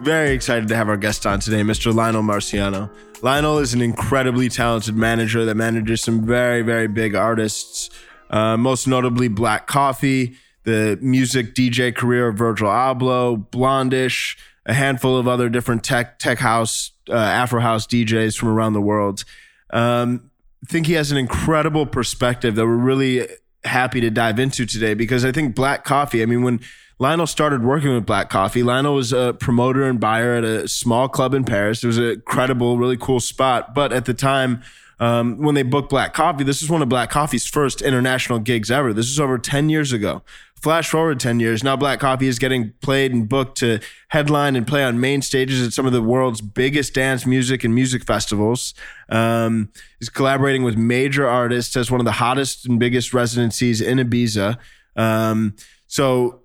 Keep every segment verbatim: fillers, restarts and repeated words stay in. Very excited to have our guest on today, Mister Lionel Marciano. Lionel is an incredibly talented manager that manages some very, very big artists, uh, most notably Black Coffee, the music D J career of Virgil Abloh, Blondish, a handful of other different tech, tech house, uh, Afro house D Js from around the world. Um, I think he has an incredible perspective that we're really happy to dive into today, because I think Black Coffee, I mean, when Lionel started working with Black Coffee, Lionel was a promoter and buyer at a small club in Paris. It was an incredible, really cool spot. But at the time, um, when they booked Black Coffee, this is one of Black Coffee's first international gigs ever. This is over ten years ago. Flash forward ten years. Now Black Coffee is getting played and booked to headline and play on main stages at some of the world's biggest dance music and music festivals. Um, he's collaborating with major artists, as one of the hottest and biggest residencies in Ibiza. Um, so...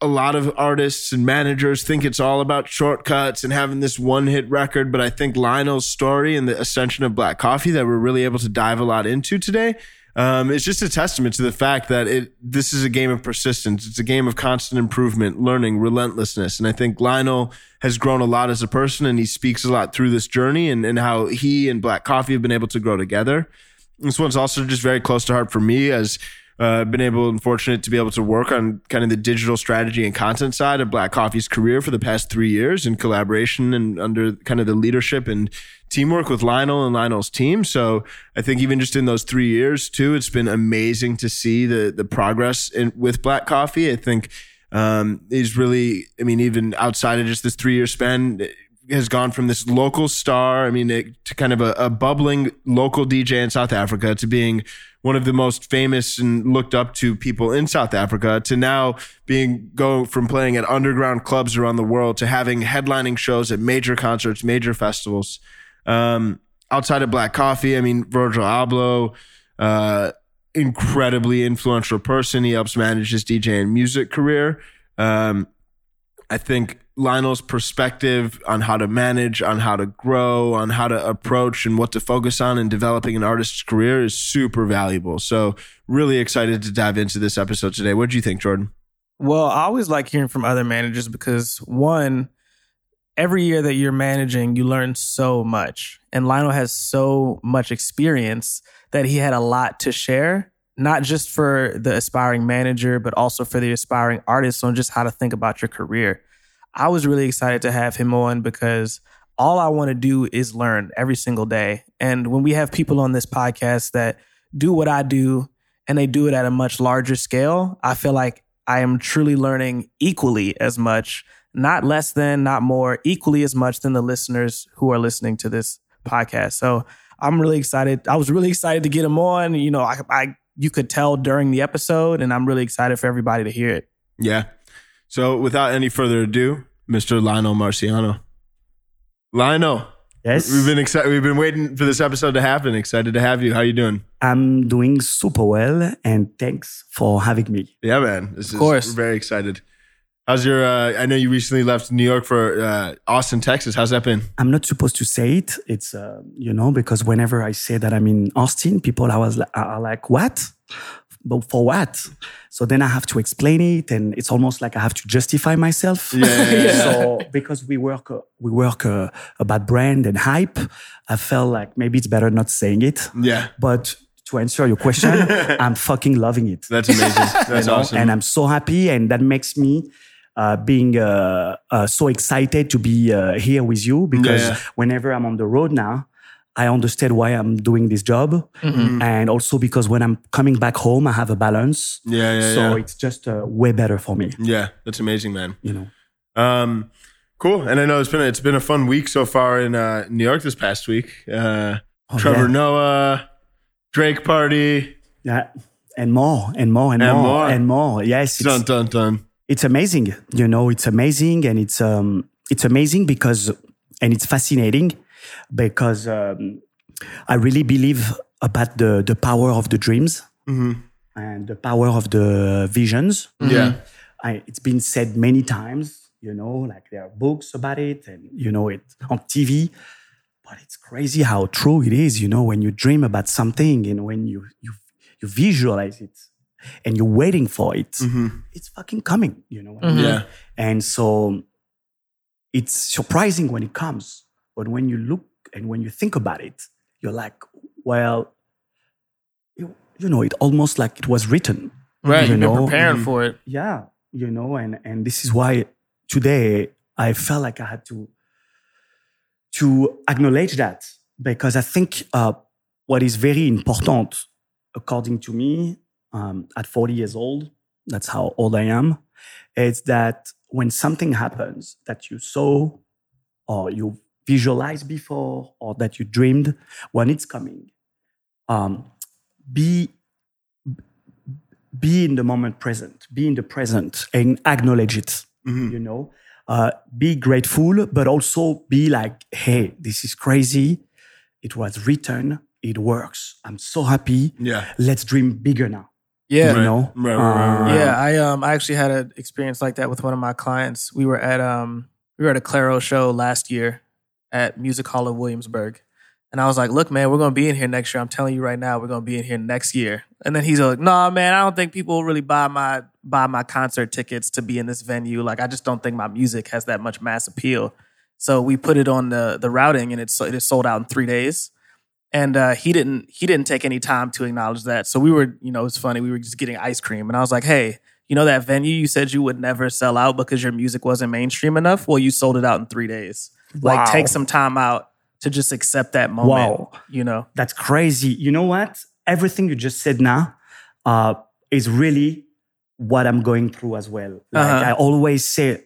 A lot of artists and managers think it's all about shortcuts and having this one-hit record, but I think Lionel's story and the ascension of Black Coffee that we're really able to dive a lot into today um, is just a testament to the fact that it this is a game of persistence. It's a game of constant improvement, learning, relentlessness. And I think Lionel has grown a lot as a person, and he speaks a lot through this journey and, and how he and Black Coffee have been able to grow together. This one's also just very close to heart for me, as I've uh, been able and fortunate to be able to work on kind of the digital strategy and content side of Black Coffee's career for the past three years in collaboration and under kind of the leadership and teamwork with Lionel and Lionel's team. So I think even just in those three years too, it's been amazing to see the the progress in, with Black Coffee. I think um, he's really, I mean, even outside of just this three-year span, has gone from this local star, I mean, it, to kind of a, a bubbling local D J in South Africa, to being one of the most famous and looked up to people in South Africa, to now being go from playing at underground clubs around the world to having headlining shows at major concerts, major festivals. Um, outside of Black Coffee, I mean, Virgil Abloh, uh, incredibly influential person. He helps manage his D J and music career. Um, I think Lionel's perspective on how to manage, on how to grow, on how to approach and what to focus on in developing an artist's career is super valuable. So really excited to dive into this episode today. What do you think, Jordan? Well, I always like hearing from other managers because, one, every year that you're managing, you learn so much. And Lionel has so much experience that he had a lot to share, not just for the aspiring manager, but also for the aspiring artist on just how to think about your career. I was really excited to have him on because all I want to do is learn every single day. And when we have people on this podcast that do what I do and they do it at a much larger scale, I feel like I am truly learning equally as much, not less than, not more, equally as much than the listeners who are listening to this podcast. So I'm really excited. I was really excited to get him on. You know, I, I you could tell during the episode, and I'm really excited for everybody to hear it. Yeah. So without any further ado, Mister Lionel Marciano. Lionel. Yes. We've been excited. We've been waiting for this episode to happen. Excited to have you. How are you doing? I'm doing super well, and thanks for having me. Yeah, man. This of is, course. We're very excited. How's your, uh, I know you recently left New York for uh, Austin, Texas. How's that been? I'm not supposed to say it. It's, uh, you know, because whenever I say that I'm in Austin, people are like, what? But for what? So then I have to explain it, and it's almost like I have to justify myself. Yeah. yeah. So because we work, uh, we work uh, about brand and hype, I felt like maybe it's better not saying it. Yeah. But to answer your question, I'm fucking loving it. That's amazing. That's you know? Awesome. And I'm so happy, and that makes me uh, being uh, uh, so excited to be uh, here with you, because yeah. whenever I'm on the road now, I understand why I'm doing this job. Mm-hmm. And also because when I'm coming back home, I have a balance. Yeah, yeah, so yeah. So it's just uh, way better for me. Yeah, that's amazing, man. You know. Um, cool. And I know it's been, it's been a fun week so far in uh, New York this past week. Uh, oh, Trevor yeah. Noah, Drake party. Yeah, and more, and more, and, and more, more. And more, yes. It's, dun, dun, dun. It's amazing. You know, it's amazing. And it's... um. it's amazing because, and it's fascinating because um, I really believe about the, the power of the dreams mm-hmm. and the power of the visions. Mm-hmm. Yeah, I, it's been said many times, you know, like there are books about it and, you know, it on T V. But it's crazy how true it is, you know, when you dream about something and when you you, you visualize it and you're waiting for it, mm-hmm. it's fucking coming, you know what mm-hmm. I mean? Yeah. And so it's surprising when it comes. But when you look and when you think about it, you're like, well, you, you know, it almost like it was written. Right, you've been preparing and, for it. Yeah, you know, and, and this is why today I felt like I had to to acknowledge that, because I think uh, what is very important, according to me, um, at forty years old, that's how old I am, is that when something happens that you saw or you visualized before or that you dreamed, when it's coming, um, be be in the moment present, be in the present and acknowledge it, mm-hmm. you know? Uh, be grateful, but also be like, hey, this is crazy. It was written. It works. I'm so happy. Yeah. Let's dream bigger now. Yeah. You know? Right, right, right, right. Yeah. I um I actually had an experience like that with one of my clients. We were at um we were at a Claro show last year at Music Hall of Williamsburg. And I was like, look, man, we're going to be in here next year. I'm telling you right now, we're going to be in here next year. And then he's like, no, nah, man, I don't think people really buy my buy my concert tickets to be in this venue. Like, I just don't think my music has that much mass appeal. So we put it on the the routing, and it, it is sold out in three days. And uh, he didn't he didn't take any time to acknowledge that. So we were, you know, it's funny. We were just getting ice cream. And I was like, hey, you know that venue you said you would never sell out because your music wasn't mainstream enough? Well, you sold it out in three days. Wow. Like, take some time out to just accept that moment. Wow. You know? That's crazy. You know what? Everything you just said now uh, is really what I'm going through as well. Like uh-huh. I always say,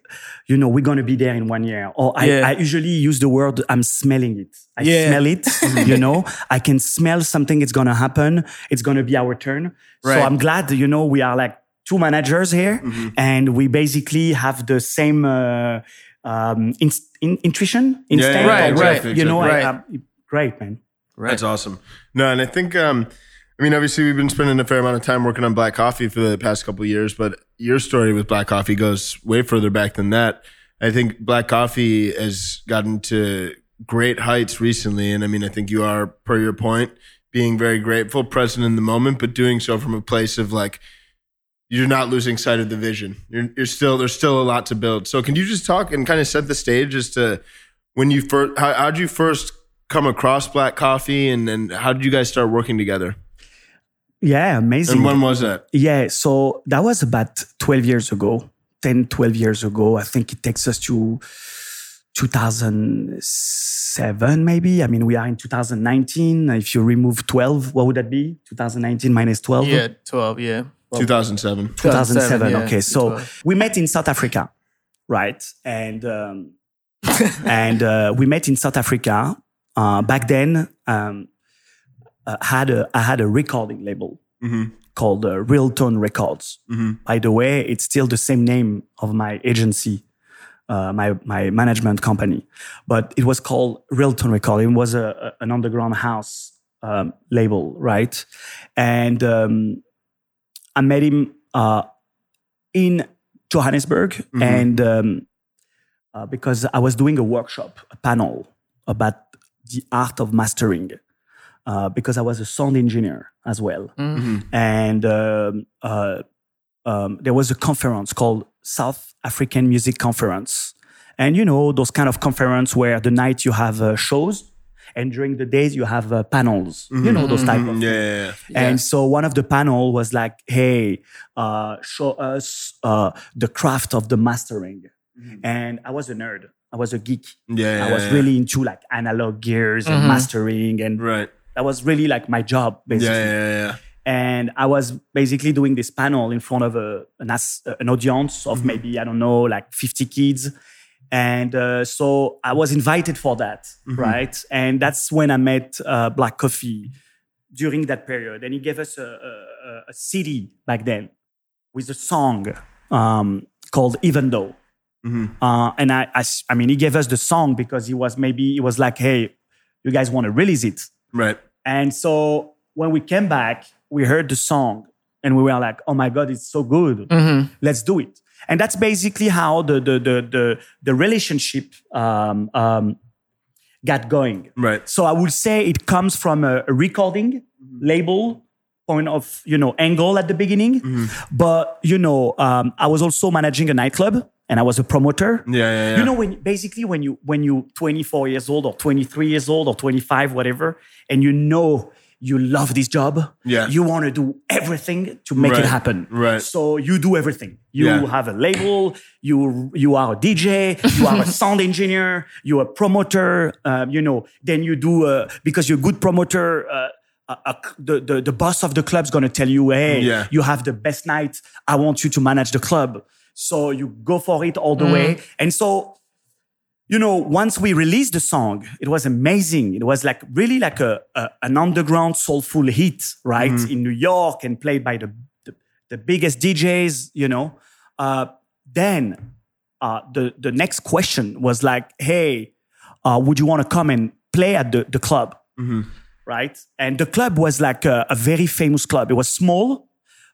you know, we're going to be there in one year. Or I, yeah. I usually use the word, I'm smelling it. I yeah. smell it, you know? I can smell something. It's going to happen. It's going to be our turn. Right. So I'm glad, you know, we are like two managers here. Mm-hmm. And we basically have the same... Uh, Um, in, in, intuition, instinct, yeah, yeah, right, right, right, you exactly. know, right. I, I'm, great, man. Right. That's awesome. No, and I think, um, I mean, obviously we've been spending a fair amount of time working on Black Coffee for the past couple of years, but your story with Black Coffee goes way further back than that. I think Black Coffee has gotten to great heights recently. And I mean, I think you are, per your point, being very grateful, present in the moment, but doing so from a place of like, you're not losing sight of the vision. You're, you're still, there's still a lot to build. So can you just talk and kind of set the stage as to when you first, how, how'd you first come across Black Coffee and then how did you guys start working together? Yeah, amazing. And when was that? Yeah, so that was about twelve years ago, ten, twelve years ago. I think it takes us to two thousand seven, maybe. I mean, we are in two thousand nineteen. If you remove twelve, what would that be? two thousand nineteen minus twelve? Yeah, twelve, yeah. two thousand seven. two thousand seven, yeah. Okay. So twelve. We met in South Africa, right? And um, and uh, we met in South Africa. Uh, back then, um, uh, had a, I had a recording label mm-hmm. called uh, Realtone Records. Mm-hmm. By the way, it's still the same name of my agency, uh, my my management company. But it was called Realtone Records. It was a, a, an underground house um, label, right? And... Um, I met him uh, in Johannesburg mm-hmm. and um, uh, because I was doing a workshop, a panel about the art of mastering uh, because I was a sound engineer as well. Mm-hmm. And um, uh, um, there was a conference called South African Music Conference. And you know, those kind of conference where the night you have uh, shows and during the days you have uh, panels, mm-hmm. you know, those type of yeah, yeah, yeah. And so one of the panel was like, hey, uh, show us uh, the craft of the mastering. Mm-hmm. And I was a nerd. I was a geek. Yeah, I was yeah, really yeah. into like analog gears mm-hmm. and mastering. And right. that was really like my job, basically. Yeah, yeah, yeah. And I was basically doing this panel in front of a, an, as, an audience of mm-hmm. maybe, I don't know, like fifty kids. And uh, so I was invited for that, mm-hmm. right? And that's when I met uh, Black Coffee during that period. And he gave us a, a, a C D back then with a song um, called Even Though. Mm-hmm. Uh, and I, I, I mean, he gave us the song because he was maybe, he was like, hey, you guys want to release it. Right. And so when we came back, we heard the song and we were like, oh my God, it's so good. Mm-hmm. Let's do it. And that's basically how the, the, the, the, the relationship, um, um, got going. Right. So I would say it comes from a, a recording mm-hmm. label point of, you know, angle at the beginning. Mm-hmm. But, you know, um, I was also managing a nightclub. And I was a promoter. Yeah, yeah, yeah. You know, when basically when you when you twenty-four years old or twenty-three years old or twenty-five, whatever, and you know you love this job, yeah. you want to do everything to make right. it happen. Right. So you do everything. You yeah. have a label. You you are a D J. You are a sound engineer. You're a promoter. Um, you know. Then you do uh, because you're a good promoter. Uh, Uh, uh, the, the, the boss of the club's going to tell you, hey, yeah. you have the best night. I want you to manage the club. So you go for it all the mm. way. And so, you know, once we released the song, it was amazing. It was like really like a, a an underground soulful hit, right? Mm. In New York and played by the, the, the biggest D Js, you know. Uh, then uh, the, the next question was like, hey, uh, would you want to come and play at the, the club? Mm-hmm. Right? And the club was like a, a very famous club. It was small,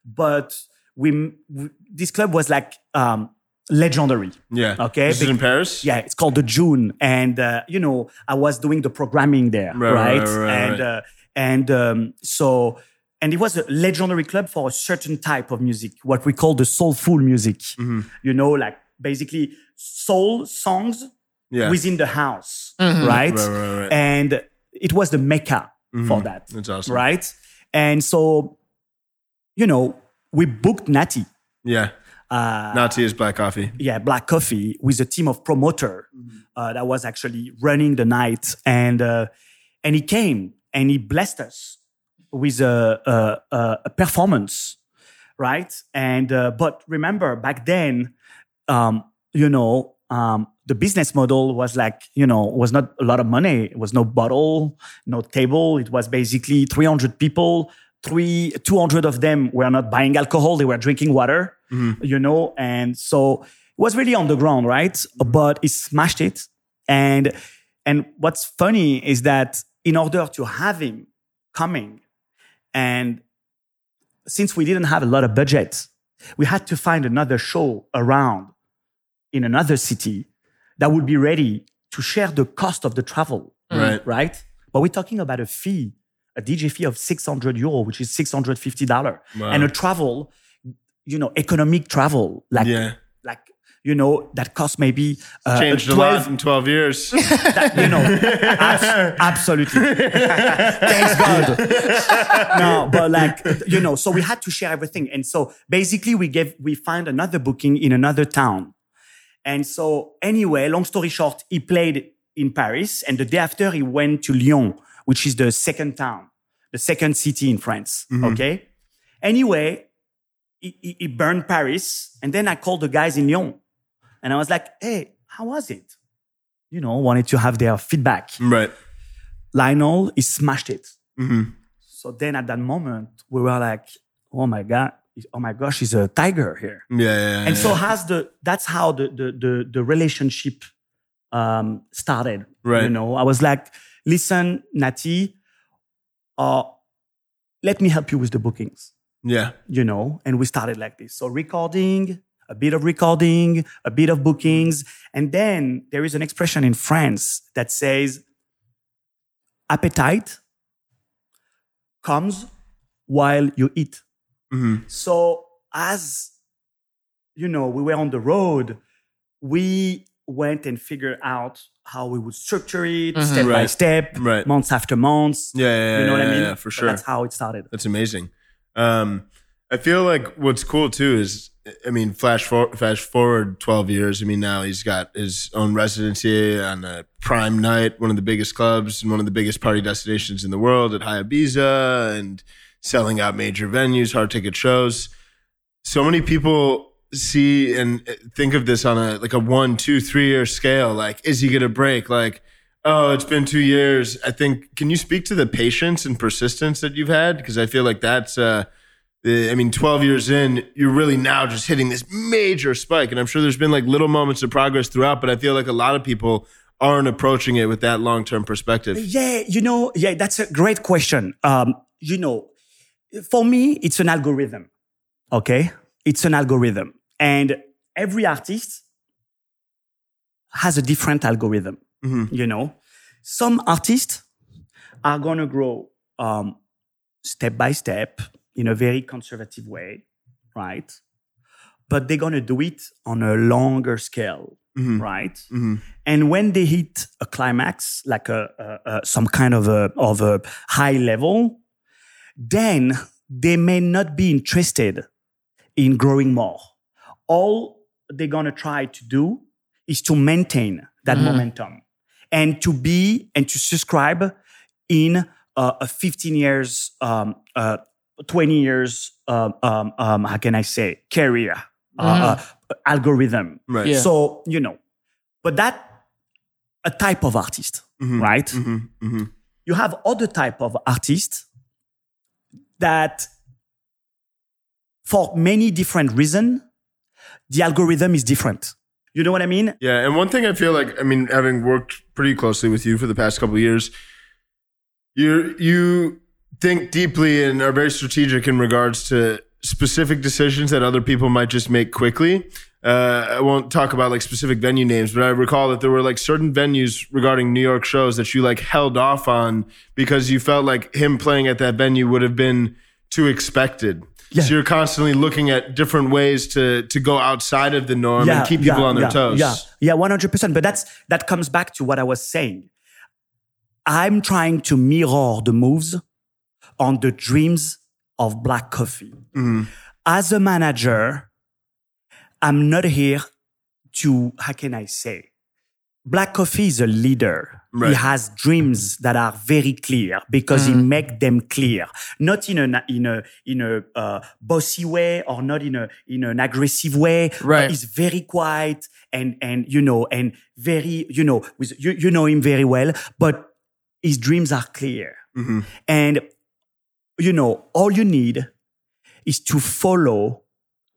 but we, we this club was like um, legendary. Yeah. Okay. This is in Paris? Yeah. It's called the June. And, uh, you know, I was doing the programming there. Right. right? right, right and, right. Uh, and um, so, and it was a legendary club for a certain type of music, what we call the soulful music, mm-hmm. you know, like basically soul songs yeah. within the house. Mm-hmm. Right? Right, right, right. And it was the Mecca. Mm-hmm. For that. That's awesome. Right? And so, you know, we booked Natty. Yeah. Uh, Natty is Black Coffee. Yeah, Black Coffee with a team of promoter mm-hmm. uh, that was actually running the night. And uh, and he came and he blessed us with a, a, a performance, right? And uh, but remember, back then, um, you know, um, the business model was like, you know, was not a lot of money. It was no bottle, no table. It was basically three hundred people. Three, two hundred of them were not buying alcohol. They were drinking water, mm-hmm. you know. And so it was really on the ground, right? Mm-hmm. But it smashed it. And and what's funny is that in order to have him coming, and since we didn't have a lot of budget, we had to find another show around in another city that would be ready to share the cost of the travel, right? right? But we're talking about a fee, a D J fee of six hundred euro, which is six hundred fifty dollars. Wow. And a travel, you know, economic travel, like, yeah. like you know, that costs maybe... Uh, Changed a lot in twelve years. That, you know, abs- absolutely. Thanks God. No, but like, you know, so we had to share everything. And so basically we gave, we find another booking in another town. And so anyway, long story short, he played in Paris. And the day after, he went to Lyon, which is the second town, the second city in France. Mm-hmm. Okay. Anyway, he, he, he burned Paris. And then I called the guys in Lyon. And I was like, hey, how was it? You know, wanted to have their feedback. Right. Lionel, he smashed it. Mm-hmm. So then at that moment, we were like, oh my God. Oh my gosh, he's a tiger here. Yeah, yeah, yeah. And so has the that's how the the the, the relationship um, started. Right. You know, I was like, listen, Natty, uh, let me help you with the bookings. Yeah. You know, and we started like this. So recording, a bit of recording, a bit of bookings, and then there is an expression in France that says, appetite comes while you eat. Mm-hmm. So as, you know, we were on the road, we went and figured out how we would structure it, mm-hmm. step right. by step, right. months after months. Yeah, yeah, yeah you know yeah, what I mean? Yeah, for sure. But that's how it started. That's amazing. Um, I feel like what's cool too is, I mean, flash, for, flash forward twelve years. I mean, now he's got his own residency on a prime night, one of the biggest clubs and one of the biggest party destinations in the world at Ibiza and... selling out major venues, hard ticket shows. So many people see and think of this on a like a one, two, three year scale. Like, is he going to break? Like, oh, it's been two years. I think, can you speak to the patience and persistence that you've had? Because I feel like that's uh, I mean, twelve years in, you're really now just hitting this major spike. And I'm sure there's been like little moments of progress throughout, but I feel like a lot of people aren't approaching it with that long-term perspective. Yeah, you know, yeah, that's a great question. Um, you know, for me, it's an algorithm, okay? It's an algorithm. And every artist has a different algorithm, mm-hmm. you know? Some artists are going to grow um, step by step, in a very conservative way, right? But they're going to do it on a longer scale, mm-hmm. right? Mm-hmm. And when they hit a climax, like a, a, a some kind of a of a high level, then they may not be interested in growing more. All they're going to try to do is to maintain that mm-hmm. momentum and to be and to subscribe in uh, a fifteen years um, uh, twenty years, um, um, um, how can I say, career, uh, mm. uh, algorithm. Right. Yeah. So, you know, but that, a type of artist, mm-hmm. right? Mm-hmm. Mm-hmm. You have other type of artists that for many different reasons, the algorithm is different. You know what I mean? Yeah. And one thing I feel like, I mean, having worked pretty closely with you for the past couple of years, you're, you... think deeply and are very strategic in regards to specific decisions that other people might just make quickly. Uh, I won't talk about like specific venue names, but I recall that there were like certain venues regarding New York shows that you like held off on because you felt like him playing at that venue would have been too expected. Yeah. So you're constantly looking at different ways to to go outside of the norm yeah, and keep people yeah, on their yeah, toes. Yeah, yeah, one hundred percent. But that's that comes back to what I was saying. I'm trying to mirror the moves on the dreams of Black Coffee. Mm. As a manager, I'm not here to, how can I say? Black Coffee is a leader. Right. He has dreams that are very clear because mm. he makes them clear, not in a in a in a uh, bossy way or not in a in an aggressive way. Right. But he's very quiet and and you know and very you know with, you you know him very well, but his dreams are clear. Mm-hmm. And, you know, all you need is to follow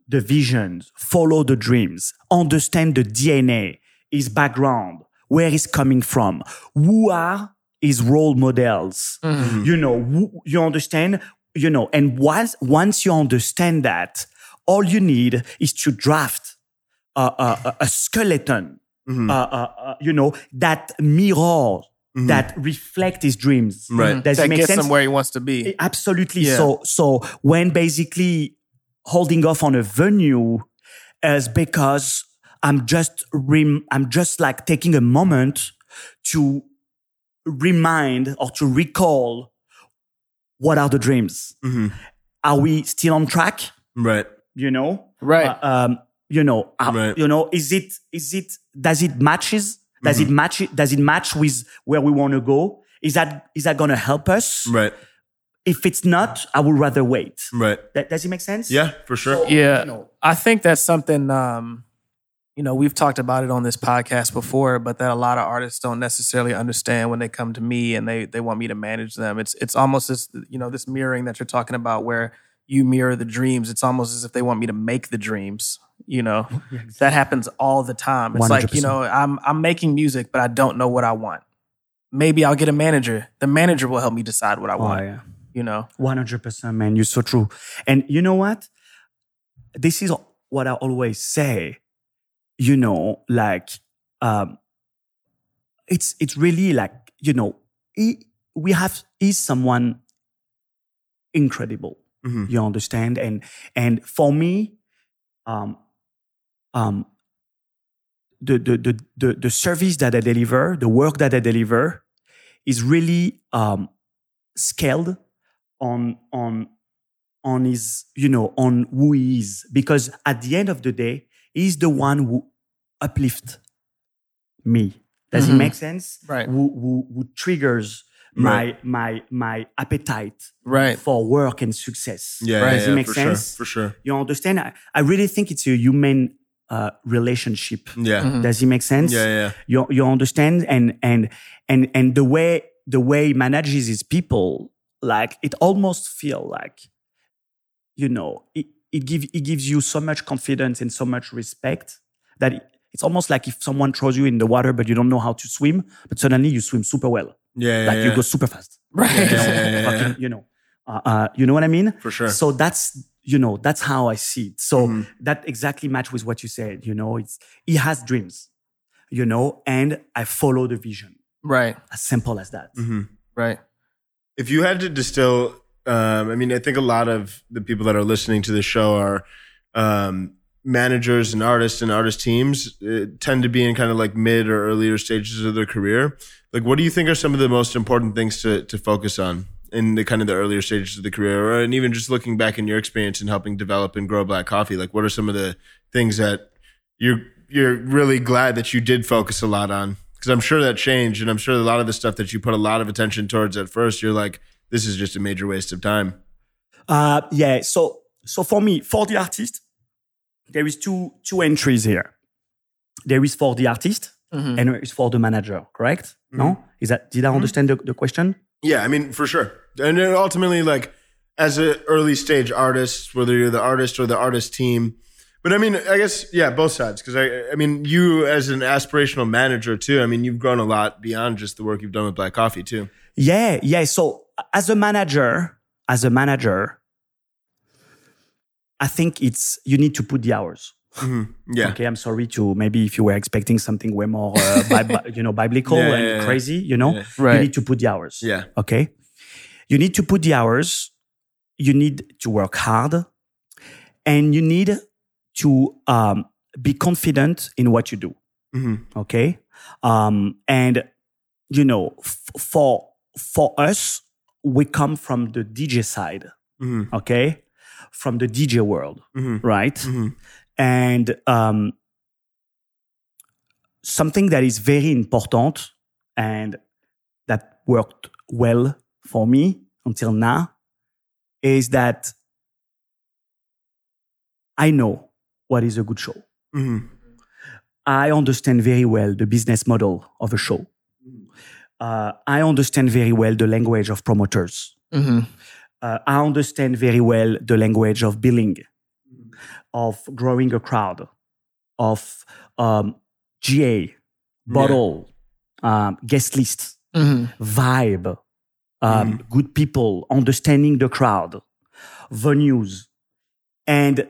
the visions, follow the dreams, understand the D N A, his background, where he's coming from, who are his role models, mm-hmm. you know, who, you understand, you know, and once, once you understand that, all you need is to draft a, a, a skeleton, mm-hmm. a, a, a, you know, that mirror. Mm-hmm. That reflect his dreams. Right. Does that it make gets sense? Him where he wants to be. Absolutely. Yeah. So, so when basically holding off on a venue is because I'm just rem- I'm just like taking a moment to remind or to recall what are the dreams. Mm-hmm. Are we still on track? Right. You know. Right. Uh, um. You know. Uh, right. You know. Is it? Is it? Does it matches? Does mm-hmm. it match? Does it match with where we want to go? Is that is that going to help us? Right. If it's not, I would rather wait. Right. That, does it make sense? Yeah, for sure. So, yeah, you know. I think that's something. Um, you know, we've talked about it on this podcast before, but that a lot of artists don't necessarily understand when they come to me and they they want me to manage them. It's it's almost this you know this mirroring that you're talking about where you mirror the dreams. It's almost as if they want me to make the dreams. You know, that happens all the time. It's one hundred percent. Like, you know, I'm I'm making music, but I don't know what I want. Maybe I'll get a manager. The manager will help me decide what I oh, want, yeah. you know. one hundred percent, man. You're so true. And you know what? This is what I always say, you know, like, um, it's it's really like, you know, he, we have, he's someone incredible. Mm-hmm. You understand? And and for me, um, Um, the, the the the the service that I deliver, the work that I deliver, is really um, scaled on on on his, you know, on who he is. Because at the end of the day, he's the one who uplifts me. Does mm-hmm. it make sense? Right. Who who, who triggers right. my my my appetite right. for work and success? Yeah, right. Does yeah, it make yeah, for sense? Sure, for sure. You understand? I, I really think it's a human. Uh, relationship. Yeah. Mm-hmm. Does it make sense? Yeah, yeah. You you understand? And and and and the way the way he manages his people, like it almost feel like you know, it, it, give, it gives you so much confidence and so much respect that it, it's almost like if someone throws you in the water, but you don't know how to swim, but suddenly you swim super well. Yeah, like yeah, you yeah. go super fast. Right. Yeah, yeah, yeah, yeah, fucking, yeah. You know, uh, uh, you know what I mean? For sure. So that's, you know, that's how I see it. So mm-hmm. that exactly match with what you said, you know, it's, he has dreams, you know, and I follow the vision. Right. As simple as that. Mm-hmm. Right. If you had to distill, um, I mean, I think a lot of the people that are listening to this show are um, managers and artists and artist teams uh, tend to be in kind of like mid or earlier stages of their career. Like, what do you think are some of the most important things to to focus on in the kind of the earlier stages of the career? Or, and even just looking back in your experience and helping develop and grow Black Coffee, like, what are some of the things that you're you're really glad that you did focus a lot on? Because I'm sure that changed, and I'm sure a lot of the stuff that you put a lot of attention towards at first, you're like, this is just a major waste of time. Uh, yeah, so so for me, for the artist, there is two two entries here. There is for the artist, mm-hmm. and it's for the manager, correct? Mm-hmm. No? Is that did I understand mm-hmm. the, the question? Yeah, I mean, for sure. And then ultimately, like, as an early stage artist, whether you're the artist or the artist team, but I mean, I guess, yeah, both sides. Because I, I mean, you as an aspirational manager too, I mean, you've grown a lot beyond just the work you've done with Black Coffee too. Yeah, yeah. So as a manager, as a manager, I think it's, you need to put the hours. Mm-hmm. Yeah. Okay, I'm sorry to, maybe if you were expecting something way more, uh, bi- you know, biblical yeah, and yeah, yeah, crazy, you know, yeah. Right. You need to put the hours. Yeah. Okay. You need to put the hours. You need to work hard. And you need to um, be confident in what you do, mm-hmm. okay? Um, and, you know, f- for for us, we come from the D J side, mm-hmm. okay? From the D J world, mm-hmm. right? Mm-hmm. And um, something that is very important and that worked well for me until now is that I know what is a good show. Mm-hmm. I understand very well the business model of a show. Uh, I understand very well the language of promoters. Mm-hmm. Uh, I understand very well the language of billing, mm-hmm. of growing a crowd, of um, G A, bottle, yeah. um, guest list, mm-hmm. vibe, um, mm-hmm. good people, understanding the crowd, venues. And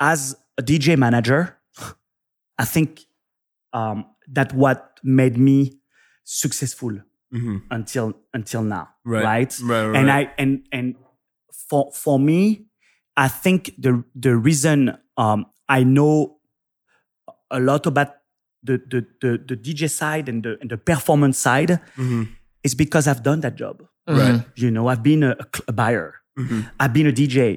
as a D J manager, I think um, that what made me successful mm-hmm. until until now, right. Right? Right, right? And I and and for for me, I think the the reason um, I know a lot about the the the, the D J side and the and the performance side mm-hmm. is because I've done that job. Mm-hmm. Right? You know, I've been a, a buyer, mm-hmm. I've been a D J,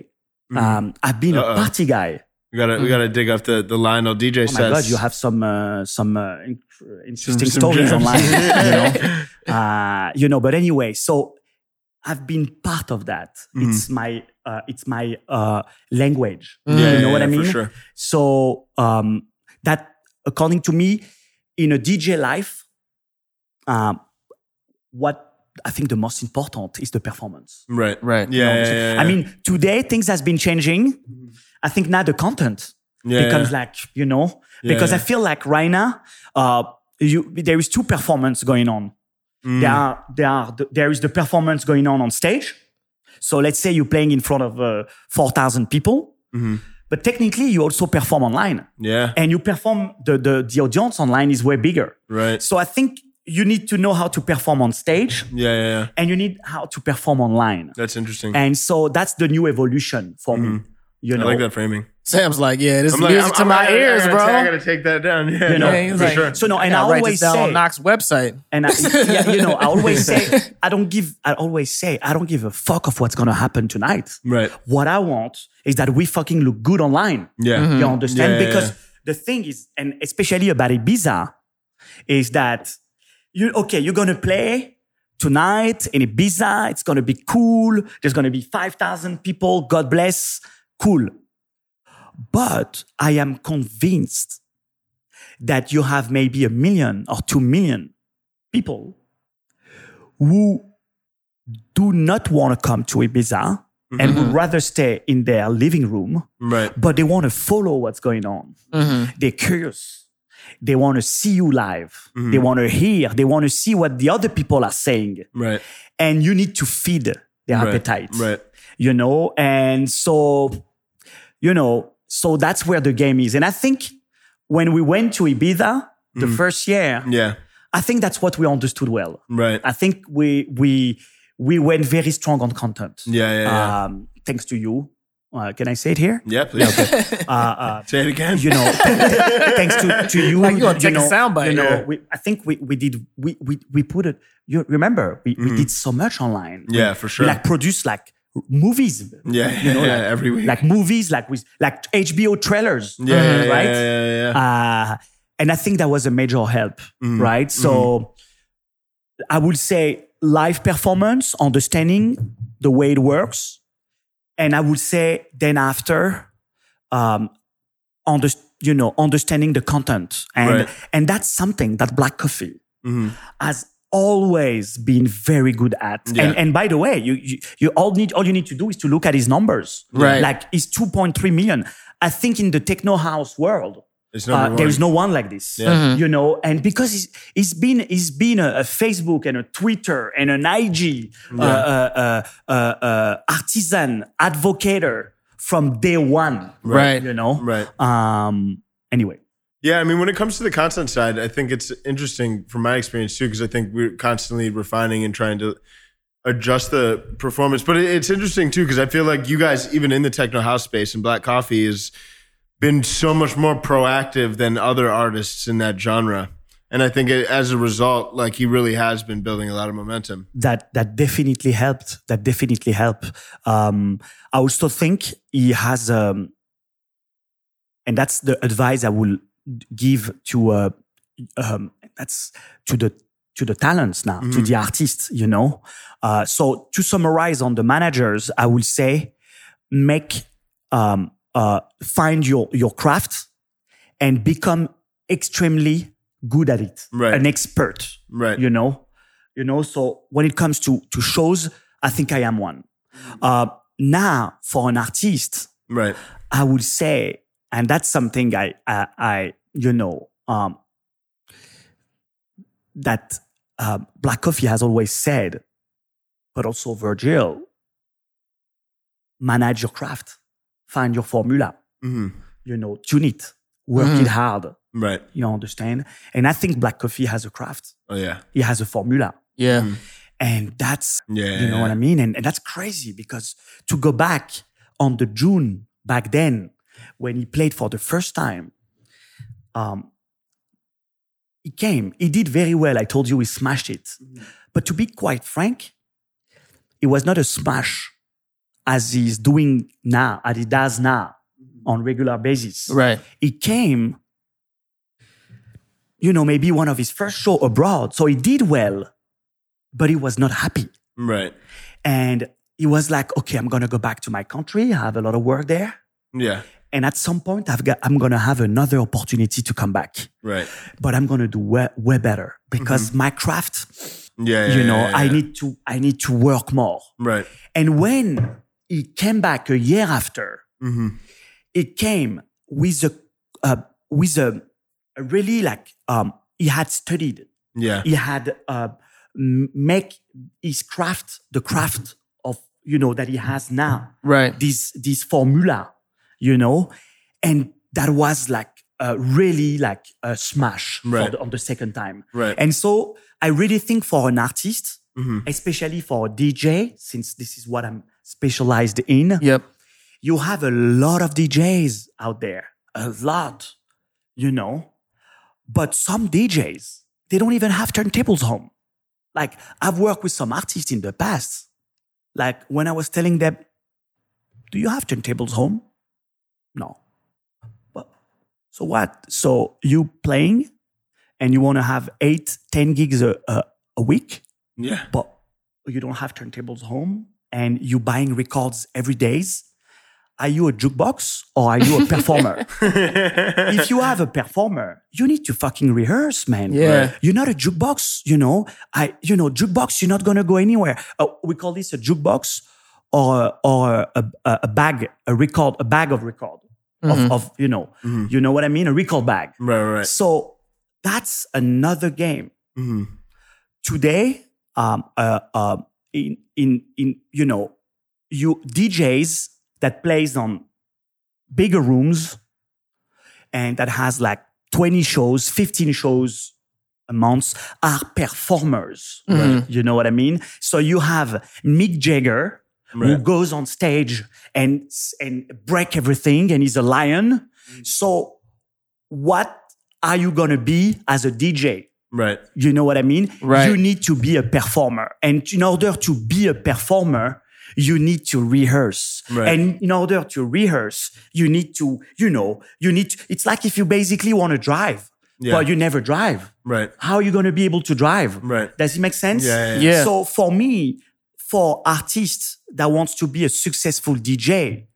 mm-hmm. um, I've been Uh-oh. a party guy. We gotta mm-hmm. we gotta dig up the, the Lionel D J sets. Oh my God, you have some uh, some uh, in- interesting some, stories some online, you know. Uh, you know, but anyway, so I've been part of that. Mm-hmm. It's my uh, it's my uh, language. Mm-hmm. Yeah, you know yeah, what yeah, I mean? For sure. So um, that, according to me, in a D J life, um, what I think the most important is the performance. Right, right. Yeah, you know, yeah, yeah, yeah. I mean, today things has been changing. Mm-hmm. I think now the content yeah, becomes yeah. like, you know, yeah, because yeah. I feel like right now, uh, you, there is two performance going on. Mm. There are, there are, the, there is the performance going on on stage. So let's say you're playing in front of uh, four thousand people, mm-hmm. but technically you also perform online. Yeah. And you perform, the, the, the audience online is way bigger. Right. So I think you need to know how to perform on stage. Yeah, yeah, yeah. And you need how to perform online. That's interesting. And so that's the new evolution for mm-hmm. me. You know, I like that framing. Sam's like, yeah, this is like, music I'm, to I'm, my I'm, ears, I gotta, bro. I gotta take that down. Yeah, you know, yeah, for like, sure. So no, and I, I always say on Knox website. And I, yeah, you know, I always say, I don't give. I always say, I don't give a fuck of what's gonna happen tonight. Right. What I want is that we fucking look good online. Yeah. Mm-hmm. You understand? Yeah, yeah, because yeah. the thing is, and especially about Ibiza, is that you okay? You're gonna play tonight in Ibiza. It's gonna be cool. There's gonna be five thousand people. God bless. Cool. But I am convinced that you have maybe a million or two million people who do not want to come to Ibiza mm-hmm. and would rather stay in their living room, right. but they want to follow what's going on. Mm-hmm. They're curious. They want to see you live. Mm-hmm. They want to hear. They want to see what the other people are saying. Right. And you need to feed their right. appetite. Right. You know? And so, you know, so that's where the game is. And I think when we went to Ibiza the mm-hmm. first year, yeah. I think that's what we understood well. Right. I think we we we went very strong on content. Yeah, yeah, yeah. Um, thanks to you. Uh, can I say it here? Yeah, please. Okay. uh, uh, say it again. You know, thanks to, to you. Like you want to take know, a soundbite. You know, yeah. we, I think we we did we we we put it. You remember we, mm. we did so much online. Yeah, we, for sure. We like produced like movies. Yeah, you know, yeah, like, yeah, every week. Like movies, like with like H B O trailers. Yeah, mm-hmm. yeah right. Yeah, yeah, yeah. Uh, and I think that was a major help, mm. right? So mm-hmm. I would say live performance, understanding the way it works. And I would say then after, um, under, you know, understanding the content. And right. and that's something that Black Coffee mm-hmm. has always been very good at. Yeah. And and by the way, you, you you all need all you need to do is to look at his numbers. Right. Like it's two point three million. I think in the techno house world, uh, there is no one like this. Yeah. Mm-hmm. You know, and because he's he's been he's been a, a Facebook and a Twitter and an I G yeah. uh, uh, uh, uh, uh, artisan advocator from day one. Right. You know. Right. Um. Anyway. Yeah, I mean, when it comes to the content side, I think it's interesting from my experience too, because I think we're constantly refining and trying to adjust the performance. But it's interesting too, because I feel like you guys, even in the techno house space, and Black Coffee is. Been so much more proactive than other artists in that genre. And I think it, as a result, like he really has been building a lot of momentum. That that definitely helped. That definitely helped. Um, I also think he has, um, and that's the advice I will give to uh, um, that's to the to the talents now, mm-hmm. to the artists. You know. Uh, so to summarize on the managers, I will say make. Um, Uh, find your, your craft and become extremely good at it. Right. An expert, right. you know? You know, so when it comes to, to shows, I think I am one. Uh, now, for an artist, right. I would say, and that's something I, I, I you know, um, that uh, Black Coffee has always said, but also Virgil, manage your craft. Find your formula, mm-hmm. you know, tune it, work mm-hmm. it hard. Right. You understand? And I think Black Coffee has a craft. Oh, yeah. He has a formula. Yeah. Mm-hmm. And that's, yeah, you know yeah. what I mean? And, and that's crazy because to go back on the June back then, when he played for the first time, um, he came, he did very well. I told you he smashed it. Mm-hmm. But to be quite frank, it was not a smash. As he's doing now, as he does now on regular basis. Right. He came, you know, maybe one of his first shows abroad. So he did well, but he was not happy. Right. And he was like, okay, I'm going to go back to my country. I have a lot of work there. Yeah. And at some point, I've got, I'm going to have another opportunity to come back. Right. But I'm going to do way, way better because mm-hmm. my craft, yeah, yeah, you know, yeah, yeah, I yeah. need to, I need to work more. Right. And when... he came back a year after. Mm-hmm. It came with a uh, with a, a really like um, he had studied. Yeah, he had uh, make his craft the craft of you know that he has now. Right, this this formula, you know, and that was like uh, really like a smash right. for the, on the second time. Right, and so I really think for an artist, mm-hmm. especially for a D J, since this is what I'm. Specialized in. Yep. You have a lot of D Js out there. A lot, you know. But some D Js, they don't even have turntables home. Like, I've worked with some artists in the past. Like, when I was telling them, do you have turntables home? No. But, so what? So you playing and you want to have eight, ten gigs a, a, a week? Yeah. But you don't have turntables home? And you buying records every day, are you a jukebox or are you a performer? If you have a performer, you need to fucking rehearse, man. Yeah. Right? You're not a jukebox, you know. I, you know, jukebox, you're not going to go anywhere. Uh, we call this a jukebox or or a, a bag, a record, a bag of record mm-hmm. of, of you know, mm-hmm. you know what I mean, a record bag. Right, right. So that's another game. Mm-hmm. Today, um, uh, uh, in in in you know, you D Js that plays on bigger rooms and that has like twenty shows, fifteen shows a month are performers. Mm-hmm. Right? You know what I mean? So you have Mick Jagger right. who goes on stage and and break everything, and he's a lion. Mm-hmm. So what are you gonna be as a D J? Right. You know what I mean? Right. You need to be a performer, and in order to be a performer, you need to rehearse. Right. And in order to rehearse, you need to, you know, you need to, it's like if you basically want to drive, yeah. but you never drive. Right. How are you going to be able to drive? Right. Does it make sense? Yeah, yeah, yeah. yeah. So for me, for artists that wants to be a successful D J,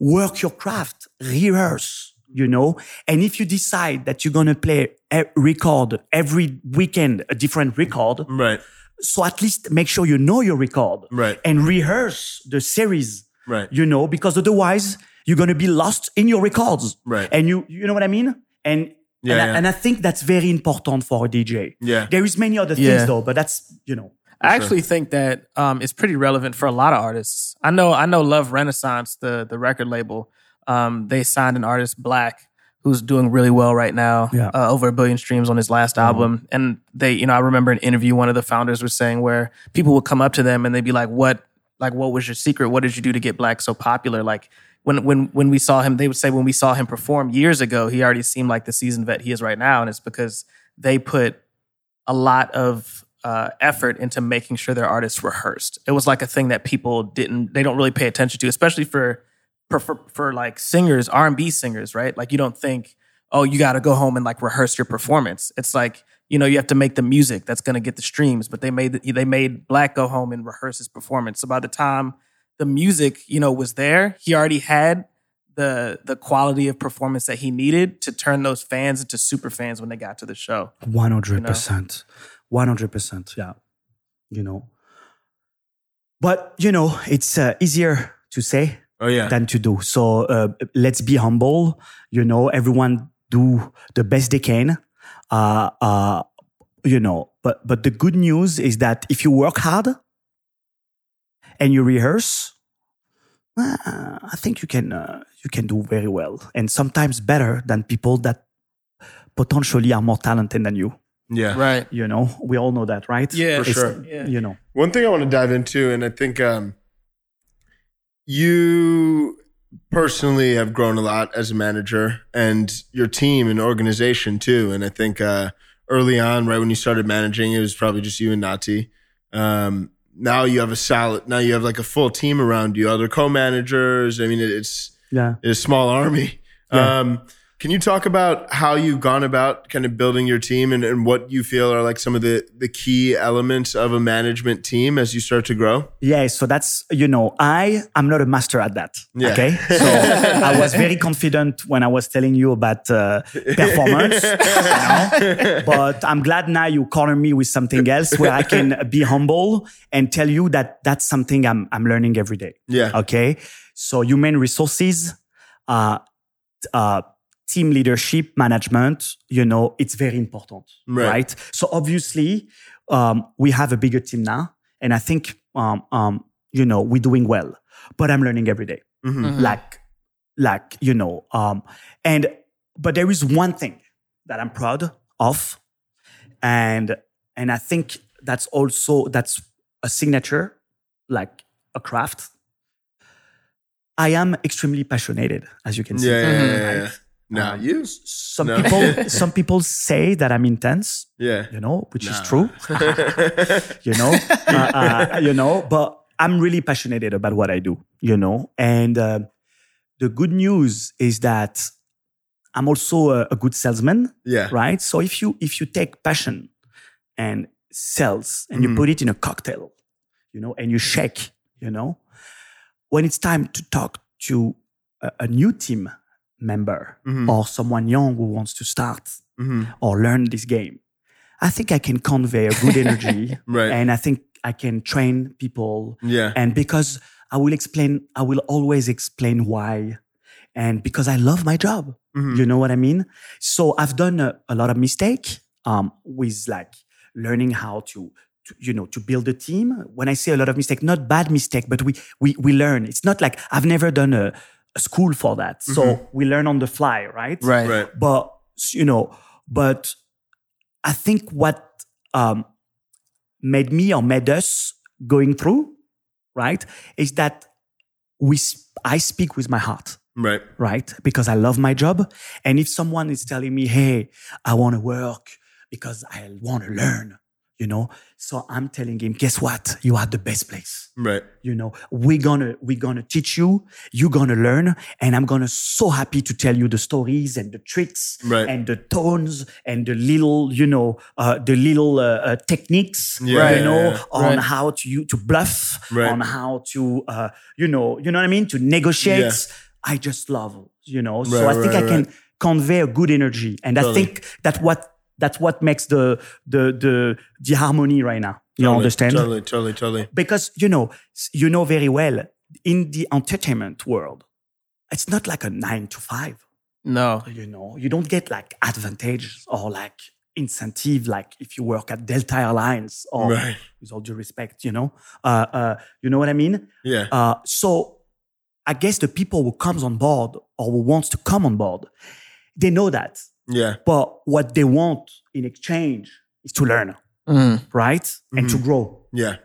work your craft, rehearse, you know? And if you decide that you're going to play a record every weekend, a different record. Right. So at least make sure you know your record right. and rehearse the series, right. you know, because otherwise you're going to be lost in your records. Right. And you, you know what I mean? And, yeah, and, yeah. I, and I think that's very important for a D J. Yeah. There is many other things yeah. though, but that's, you know. I actually sure. think that um, it's pretty relevant for a lot of artists. I know, I know Love Renaissance, the, the record label, um, they signed an artist, Black, who's doing really well right now, yeah. uh, over a billion streams on his last album. Mm-hmm. And they, you know, I remember an interview one of the founders was saying where people would come up to them and they'd be like, what, like, what was your secret? What did you do to get Black so popular? Like when, when, when we saw him, they would say when we saw him perform years ago, he already seemed like the seasoned vet he is right now. And it's because they put a lot of uh, effort into making sure their artists rehearsed. It was like a thing that people didn't, they don't really pay attention to, especially for For, for, for like singers, R and B singers, right? Like you don't think, oh, you got to go home and like rehearse your performance. It's like, you know, you have to make the music that's going to get the streams, but they made, the, they made Black go home and rehearse his performance. So by the time the music, you know, was there, he already had the, the quality of performance that he needed to turn those fans into super fans when they got to the show. one hundred percent You know? one hundred percent Yeah. You know, but you know, it's uh, easier to say Oh, yeah. than to do. So uh, let's be humble. You know, everyone do the best they can. Uh, uh, you know, but but the good news is that if you work hard and you rehearse, uh, I think you can uh, you can do very well, and sometimes better than people that potentially are more talented than you. Yeah, right. You know, we all know that, right? Yeah, for sure. Yeah. You know, one thing I want to dive into, and I think. Um, You personally have grown a lot as a manager and your team and organization too. And I think uh, early on, right when you started managing, it was probably just you and Nati. Um, now you have a solid, now you have like a full team around you, other co-managers. I mean, it's, yeah. it's a small army. Yeah. Um, can you talk about how you've gone about kind of building your team and, and what you feel are like some of the, the key elements of a management team as you start to grow? Yeah, so that's, you know, I am not a master at that, yeah. okay? So I was very confident when I was telling you about uh, performance, you know? But I'm glad now you corner me with something else where I can be humble and tell you that that's something I'm I'm learning every day, Yeah. okay? So human resources, uh, uh, team leadership, management, you know, it's very important, right? right? So obviously, um, we have a bigger team now. And I think, um, um, you know, we're doing well. But I'm learning every day. Mm-hmm. Mm-hmm. Like, like, you know. Um, and but there is one thing that I'm proud of. And and I think that's also, that's a signature, like a craft. I am extremely passionate, as you can see. Yeah, yeah, yeah, yeah. Right? No, um, you. Some no. people, some people say that I'm intense. Yeah, you know, which nah. is true. you know, uh, uh, you know, but I'm really passionate about what I do. You know, and uh, the good news is that I'm also a, a good salesman. Yeah, right. So if you if you take passion and sales and mm. you put it in a cocktail, you know, and you shake, you know, when it's time to talk to a, a new team. Member mm-hmm. or someone young who wants to start mm-hmm. or learn this game, I think I can convey a good energy right. and I think I can train people. Yeah. And because I will explain, I will always explain why. And because I love my job, mm-hmm. you know what I mean? So I've done a, a lot of mistake um, with like learning how to, to, you know, to build a team. When I say a lot of mistake, not bad mistake, but we we we learn. It's not like I've never done a, a school for that. Mm-hmm. So we learn on the fly, right? Right. right. But, you know, but I think what um, made me or made us going through, right, is that we I speak with my heart. Right. Right. Because I love my job. And if someone is telling me, hey, I want to work because I want to learn, you know, so I'm telling him, guess what? You are the best place. Right. You know, we're going to, we're going to teach you, you're going to learn. And I'm going to so happy to tell you the stories and the tricks right. and the tones and the little, you know, uh, the little uh, uh, techniques, yeah. right. you know, yeah. on right. how to, you, to bluff, right. on how to, uh, you know, you know what I mean? To negotiate. Yeah. I just love, you know, right, so I think right, I can right. convey a good energy. And totally. I think that what that's what makes the the the, the harmony right now. You totally, understand? Totally, totally, totally. Because, you know, you know very well, in the entertainment world, it's not like a nine to five. No. You know, you don't get like advantage or like incentive, like if you work at Delta Airlines or right. with all due respect, you know, uh, uh, you know what I mean? Yeah. Uh, so, I guess the people who comes on board or who wants to come on board, they know that. Yeah. But what they want in exchange is to learn, mm. right? Mm-hmm. And to grow. Yeah.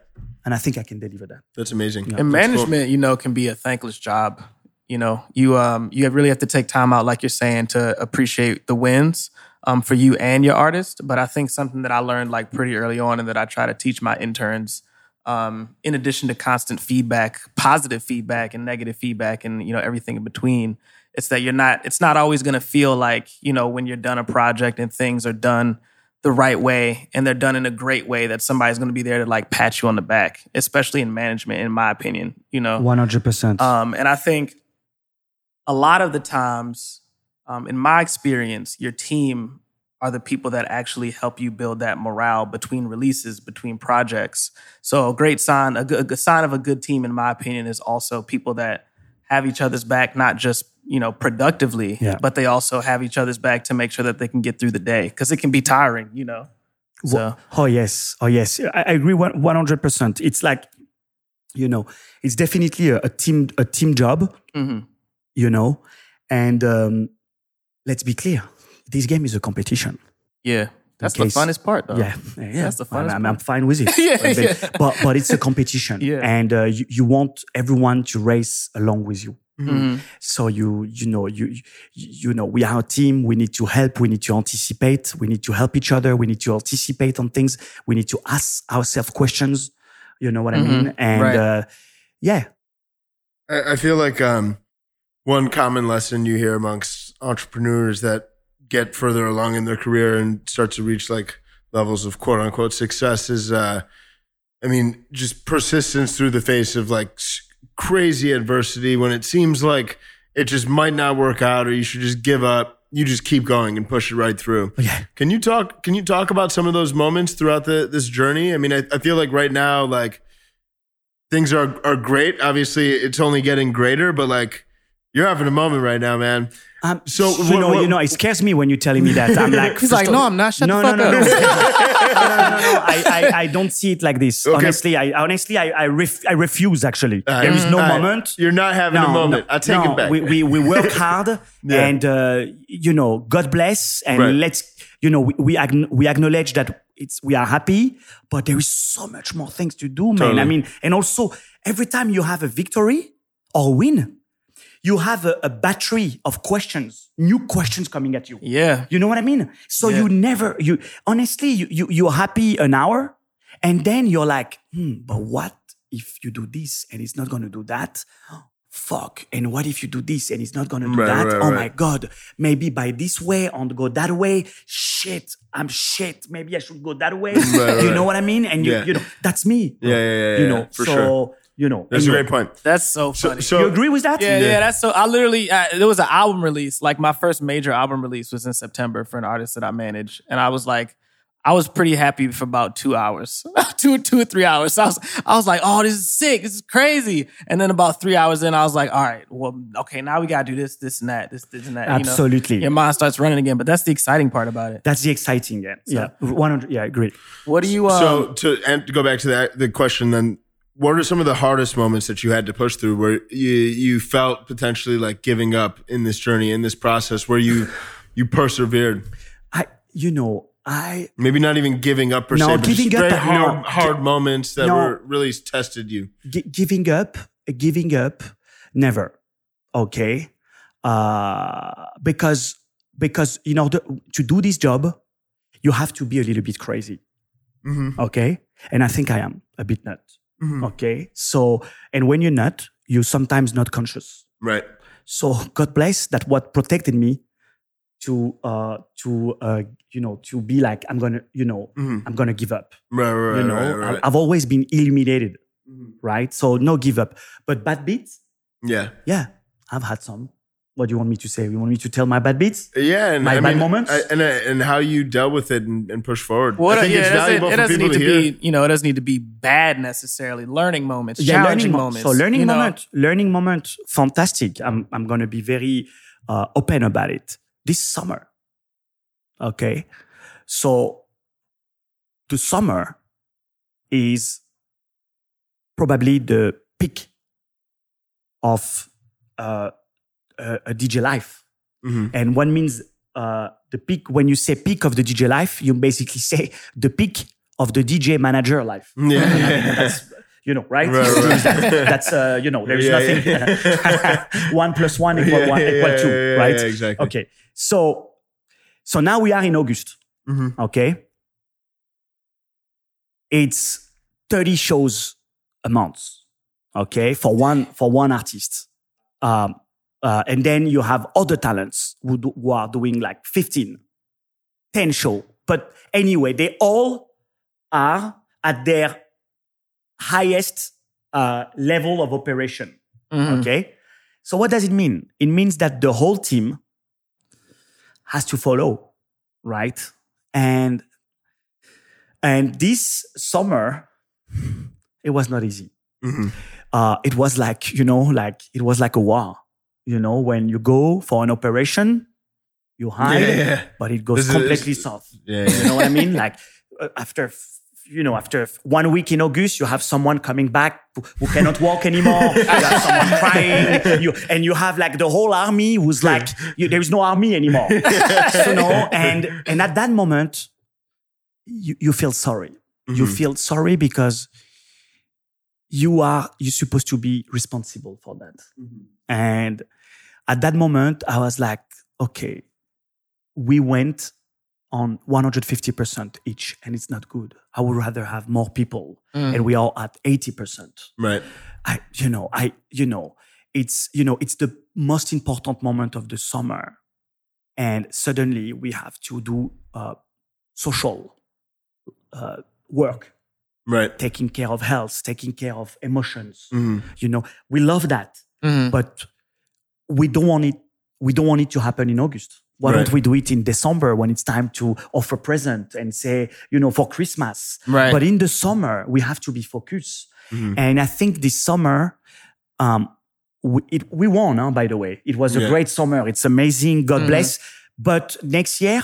And I think I can deliver that. That's amazing. You know, and management, cool. you know, can be a thankless job. You know, you um you really have to take time out, like you're saying, to appreciate the wins um for you and your artist. But I think something that I learned like pretty early on and that I try to teach my interns. Um, in addition to constant feedback, positive feedback and negative feedback and, you know, everything in between, it's that you're not, it's not always going to feel like, you know, when you're done a project and things are done the right way and they're done in a great way that somebody's going to be there to like pat you on the back, especially in management, in my opinion, you know. one hundred percent. Um, and I think a lot of the times, um, in my experience, your team are the people that actually help you build that morale between releases, between projects. So a great sign, a, good, a sign of a good team, in my opinion, is also people that have each other's back, not just, you know, productively, yeah. but they also have each other's back to make sure that they can get through the day because it can be tiring, you know. So. Oh, yes. Oh, yes. I agree one hundred percent. It's like, you know, it's definitely a, a team a team job, mm-hmm. you know, and um, let's be clear. This game is a competition. Yeah. That's the funnest part, though. Yeah. yeah, yeah. That's the funnest I'm, part. I'm fine with it. yeah, but, yeah. but but it's a competition. yeah. And uh, you, you want everyone to race along with you. Mm-hmm. So you you know you you know we are a team. We need to help. We need to anticipate. We need to help each other. We need to anticipate on things. We need to ask ourselves questions. You know what mm-hmm. I mean? And right. uh, yeah. I, I feel like um, one common lesson you hear amongst entrepreneurs that get further along in their career and start to reach like levels of quote unquote success is, uh, I mean, just persistence through the face of like crazy adversity. When it seems like it just might not work out or you should just give up, you just keep going and push it right through. Yeah. Can you talk, can you talk about some of those moments throughout the, this journey? I mean, I, I feel like right now, like things are, are great. Obviously it's only getting greater, but like, you're having a moment right now, man. Um, so you what, know, what, you know, it scares me when you're telling me that. I'm like, he's like, no, I'm not. Shut no, the fuck no, no, up. no, no, no, no. I, I, I don't see it like this. Okay. Honestly, I honestly, I, I, ref, I refuse. Actually, right. There is no right. moment. You're not having no, a moment. No, I take no, it back. We, we, we work hard, yeah. and uh, you know, God bless, and right. let's, you know, we we, ag- we acknowledge that it's we are happy, but there is so much more things to do, man. Totally. I mean, and also every time you have a victory or win. You have a, a battery of questions, new questions coming at you. Yeah. You know what I mean? So yeah. you never, you honestly, you, you, you're happy an hour and then you're like, hmm, but what if you do this and it's not going to do that? Fuck. And what if you do this and it's not going to do right, that? Right, oh right. my God. Maybe by this way, on go that way. Shit. I'm shit. Maybe I should go that way. right, you know right. what I mean? And you, yeah. you know, that's me. Yeah, yeah, yeah. You know, yeah, for so, sure. You know, that's anyway. a great point. That's so funny. So, so, you agree with that? Yeah, yeah. yeah that's so. I literally, uh, there was an album release. Like my first major album release was in September for an artist that I manage, and I was like, I was pretty happy for about two hours, two, two or three hours. So I was, I was like, oh, this is sick. This is crazy. And then about three hours in, I was like, all right, well, okay, now we got to do this, this and that, this, this and that. Absolutely. You know, your mind starts running again, but that's the exciting part about it. That's the exciting end. So, yeah. one hundred, yeah, agreed. What do you... Um, so to, and to go back to that, the question then, what are some of the hardest moments that you had to push through where you, you felt potentially like giving up in this journey, in this process where you, you persevered? I, you know... I, maybe not even giving up per no, se, but giving up hard, no, hard gi- moments that no, were really tested you. G- giving up, giving up, never. Okay, uh, because because in order to do this job, you have to be a little bit crazy. Mm-hmm. Okay, and I think I am a bit nut. Mm-hmm. Okay, so and when you're not, you're sometimes not conscious. Right. So God bless that. What protected me. To uh to uh you know to be like I'm gonna you know mm-hmm. I'm gonna give up right right you know right, right, right. I've always been illuminated mm-hmm. right so no give up but bad beats yeah yeah I've had some. What do you want me to say? You want me to tell my bad beats? Yeah, and my I bad mean, moments, I, and and how you dealt with it and, and push forward. Well, I think yeah, it's valuable it doesn't, it for doesn't people need to, to be, you know, it doesn't need to be bad necessarily. Learning moments, yeah, challenging learning moments. So learning moment, know? learning moment, fantastic. I'm I'm gonna be very uh, open about it. This summer, okay? So the summer is probably the peak of uh, a, a D J life. Mm-hmm. And one means uh, the peak, when you say peak of the D J life, you basically say the peak of the D J manager life. Yeah. I mean, that's, you know, right? right, right. That's, uh, you know, there's yeah, nothing. Yeah. One plus one equal yeah, one equal yeah, two, yeah, right? Yeah, exactly. Okay. So, so now we are in August. Mm-hmm. Okay. It's thirty shows a month. Okay. For one, for one artist. Um, uh, and then you have other talents who, do, who are doing like fifteen, ten shows. But anyway, they all are at their highest uh, level of operation. Mm-hmm. Okay. So what does it mean? It means that the whole team has to follow, right? And and this summer, it was not easy. Mm-hmm. Uh, it was like, you know, like it was like a war. You know, when you go for an operation, you hide, yeah, yeah. but it goes this completely is, soft. Yeah, yeah. You know what I mean? Like after, you know, after one week in August, you have someone coming back who, who cannot walk anymore. You have someone crying. You, and you have like the whole army who's like, you, there is no army anymore. So, no, and, and at that moment, you, you feel sorry. Mm-hmm. You feel sorry because you are, you're supposed to be responsible for that. Mm-hmm. And at that moment, I was like, okay, we went on one hundred fifty percent each, and it's not good. I would rather have more people, mm. and we are at eighty percent. Right. I, you know, I, you know, it's, you know, it's the most important moment of the summer, and suddenly we have to do uh, social uh, work, right? Taking care of health, taking care of emotions. Mm. You know, we love that, mm. but we don't want it. We don't want it to happen in August. Why right. don't we do it in December when it's time to offer present and say, you know, for Christmas? Right. But in the summer, we have to be focused. Mm-hmm. And I think this summer, um, we, it, we won, huh, by the way. It was a yeah. great summer. It's amazing. God mm-hmm. bless. But next year,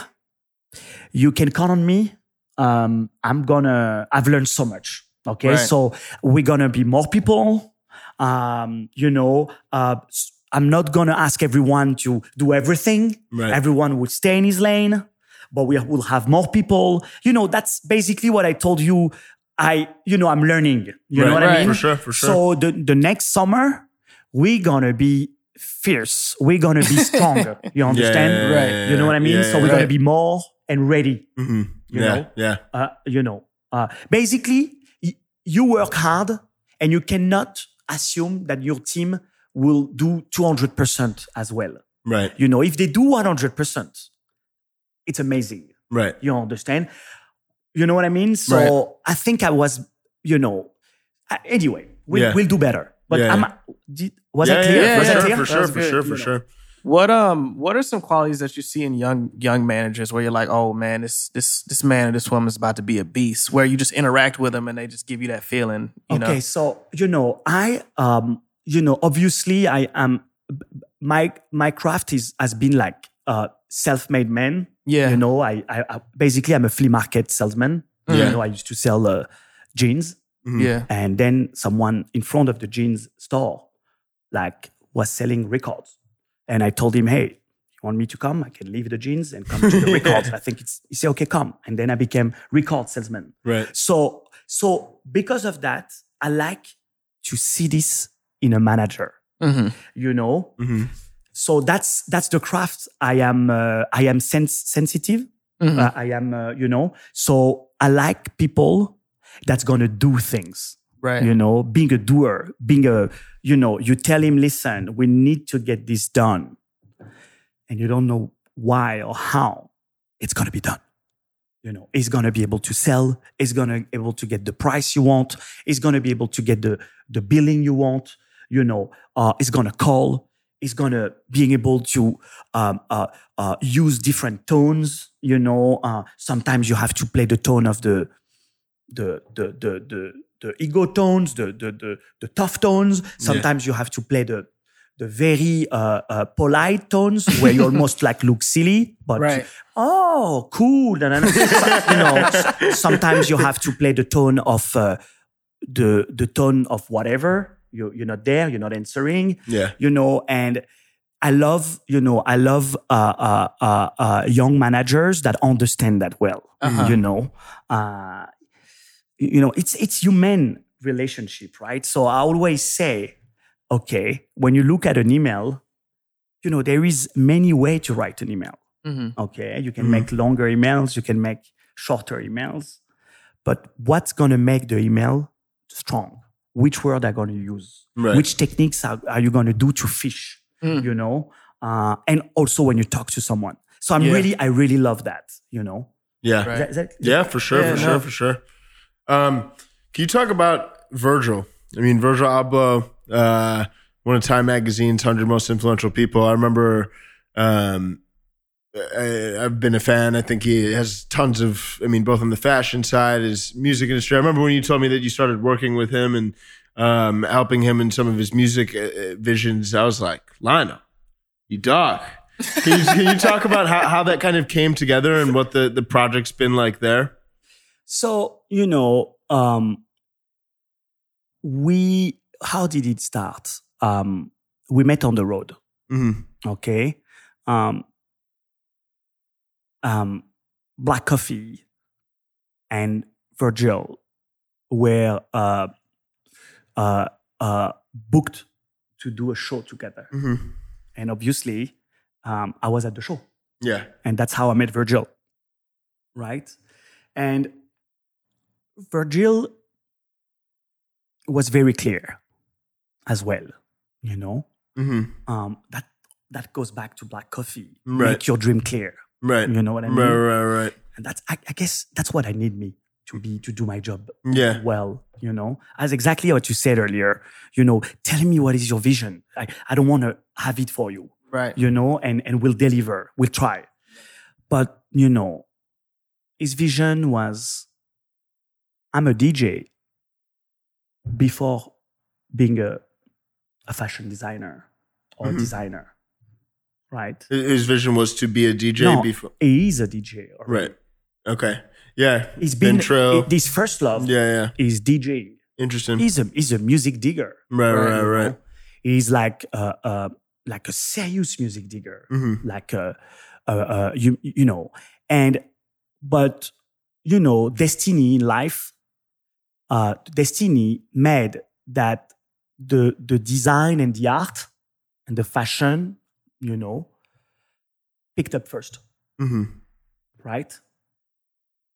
you can count on me. Um, I'm gonna, I've learned so much. Okay. Right. So we're gonna be more people, um, you know, uh, I'm not going to ask everyone to do everything. Right. Everyone will stay in his lane, but we will have more people. You know, that's basically what I told you. I, you know, I'm learning. You right, know what right. I mean? For sure, for sure. So the, the next summer, we're going to be fierce. We're going to be stronger. You understand? Yeah, yeah, right. Yeah, yeah, you know what I mean? Yeah, yeah, so we're right. going to be more and ready. Mm-hmm. You yeah, know? Yeah. Uh, you know, uh, basically, y- you work hard and you cannot assume that your team will do two hundred percent as well. Right. You know, if they do one hundred percent, it's amazing. Right. You understand? You know what I mean? So right. I think I was, you know, anyway, we'll, yeah. we'll do better. But yeah, I'm, yeah. Did, was yeah, I clear? Yeah, yeah, was yeah, I clear? For sure, for sure, for sure. What um what are some qualities that you see in young young managers where you're like, oh man, this this this man or this woman is about to be a beast, where you just interact with them and they just give you that feeling, you know? Okay, so you know, I um you know, obviously I am um, my my craft is has been like uh self-made man. Yeah. You know, I I, I basically I'm a flea market salesman. Yeah. You know, I used to sell uh, jeans. Mm-hmm. Yeah. And then someone in front of the jeans store like was selling records. And I told him, hey, you want me to come? I can leave the jeans and come to the records. I think it's, he said, okay, come. And then I became record salesman. Right. So, so because of that, I like to see this in a manager, mm-hmm. you know? Mm-hmm. So that's, that's the craft. I am, uh, I am sense sensitive. Mm-hmm. Uh, I am, uh, you know, so I like people that's going to do things. Right. You know, being a doer, being a, you know, you tell him, listen, we need to get this done. And you don't know why or how it's going to be done. You know, he's going to be able to sell. He's going to be able to get the price you want. He's going to be able to get the, the billing you want. You know, uh, he's going to call. He's going to be able to um, uh, uh, use different tones. You know, uh, sometimes you have to play the tone of the, the, the, the, the, the ego tones, the the the, the tough tones. Sometimes yeah. you have to play the the very uh, uh, polite tones where you almost like look silly, but right. oh, cool. you know, sometimes you have to play the tone of uh, the the tone of whatever. You you're not there. You're not answering. Yeah. You know, and I love you know I love uh, uh, uh, uh, young managers that understand that well. Uh-huh. You know. Uh, You know, it's it's human relationship, right? So I always say, okay, when you look at an email, you know, there is many ways to write an email. Mm-hmm. Okay, you can mm-hmm. make longer emails, you can make shorter emails, but what's going to make the email strong? Which word are going to use? Right. Which techniques are, are you going to do to fish? Mm. You know, uh, and also when you talk to someone. So I'm yeah. really, I really love that. You know, yeah, right. is that, is that, yeah, for sure, yeah, for no. sure, for sure. Um, can you talk about Virgil? I mean, Virgil Abloh, uh, one of Time Magazine's one hundred most influential people. I remember um, I, I've been a fan. I think he has tons of, I mean, both on the fashion side, his music industry. I remember when you told me that you started working with him and um, helping him in some of his music uh, visions. I was like, Lionel, you dog. Can you, can you talk about how, how that kind of came together and what the, the project's been like there? So, you know, um, we, how did it start? Um, we met on the road. Mm-hmm. Okay. Um, um, Black Coffee and Virgil were uh, uh, uh, booked to do a show together. Mm-hmm. And obviously, um, I was at the show. Yeah. And that's how I met Virgil. Right. And Virgil was very clear as well, you know? Mm-hmm. Um, that that goes back to Black Coffee. Right. Make your dream clear. Right. You know what I mean? Right, right, right. And that's, I, I guess that's what I need me to be, to do my job yeah. well, you know? As exactly what you said earlier, you know, tell me what is your vision. I, I don't want to have it for you. Right. You know, and, and we'll deliver. We'll try. But, you know, his vision was, I'm a D J before being a, a fashion designer or mm-hmm. designer, right? His vision was to be a D J no, before? He is a D J. Already. Right. Okay. Yeah. He's been, intro. It, his first love yeah, yeah. is DJing. Interesting. He's a, he's a music digger. Right, right, right. right. He's like a, a, like a serious music digger. Mm-hmm. Like, a, a, a, you, you know, and, but, you know, destiny in life, uh, destiny made that the the design and the art and the fashion, you know, picked up first. Mm-hmm. Right?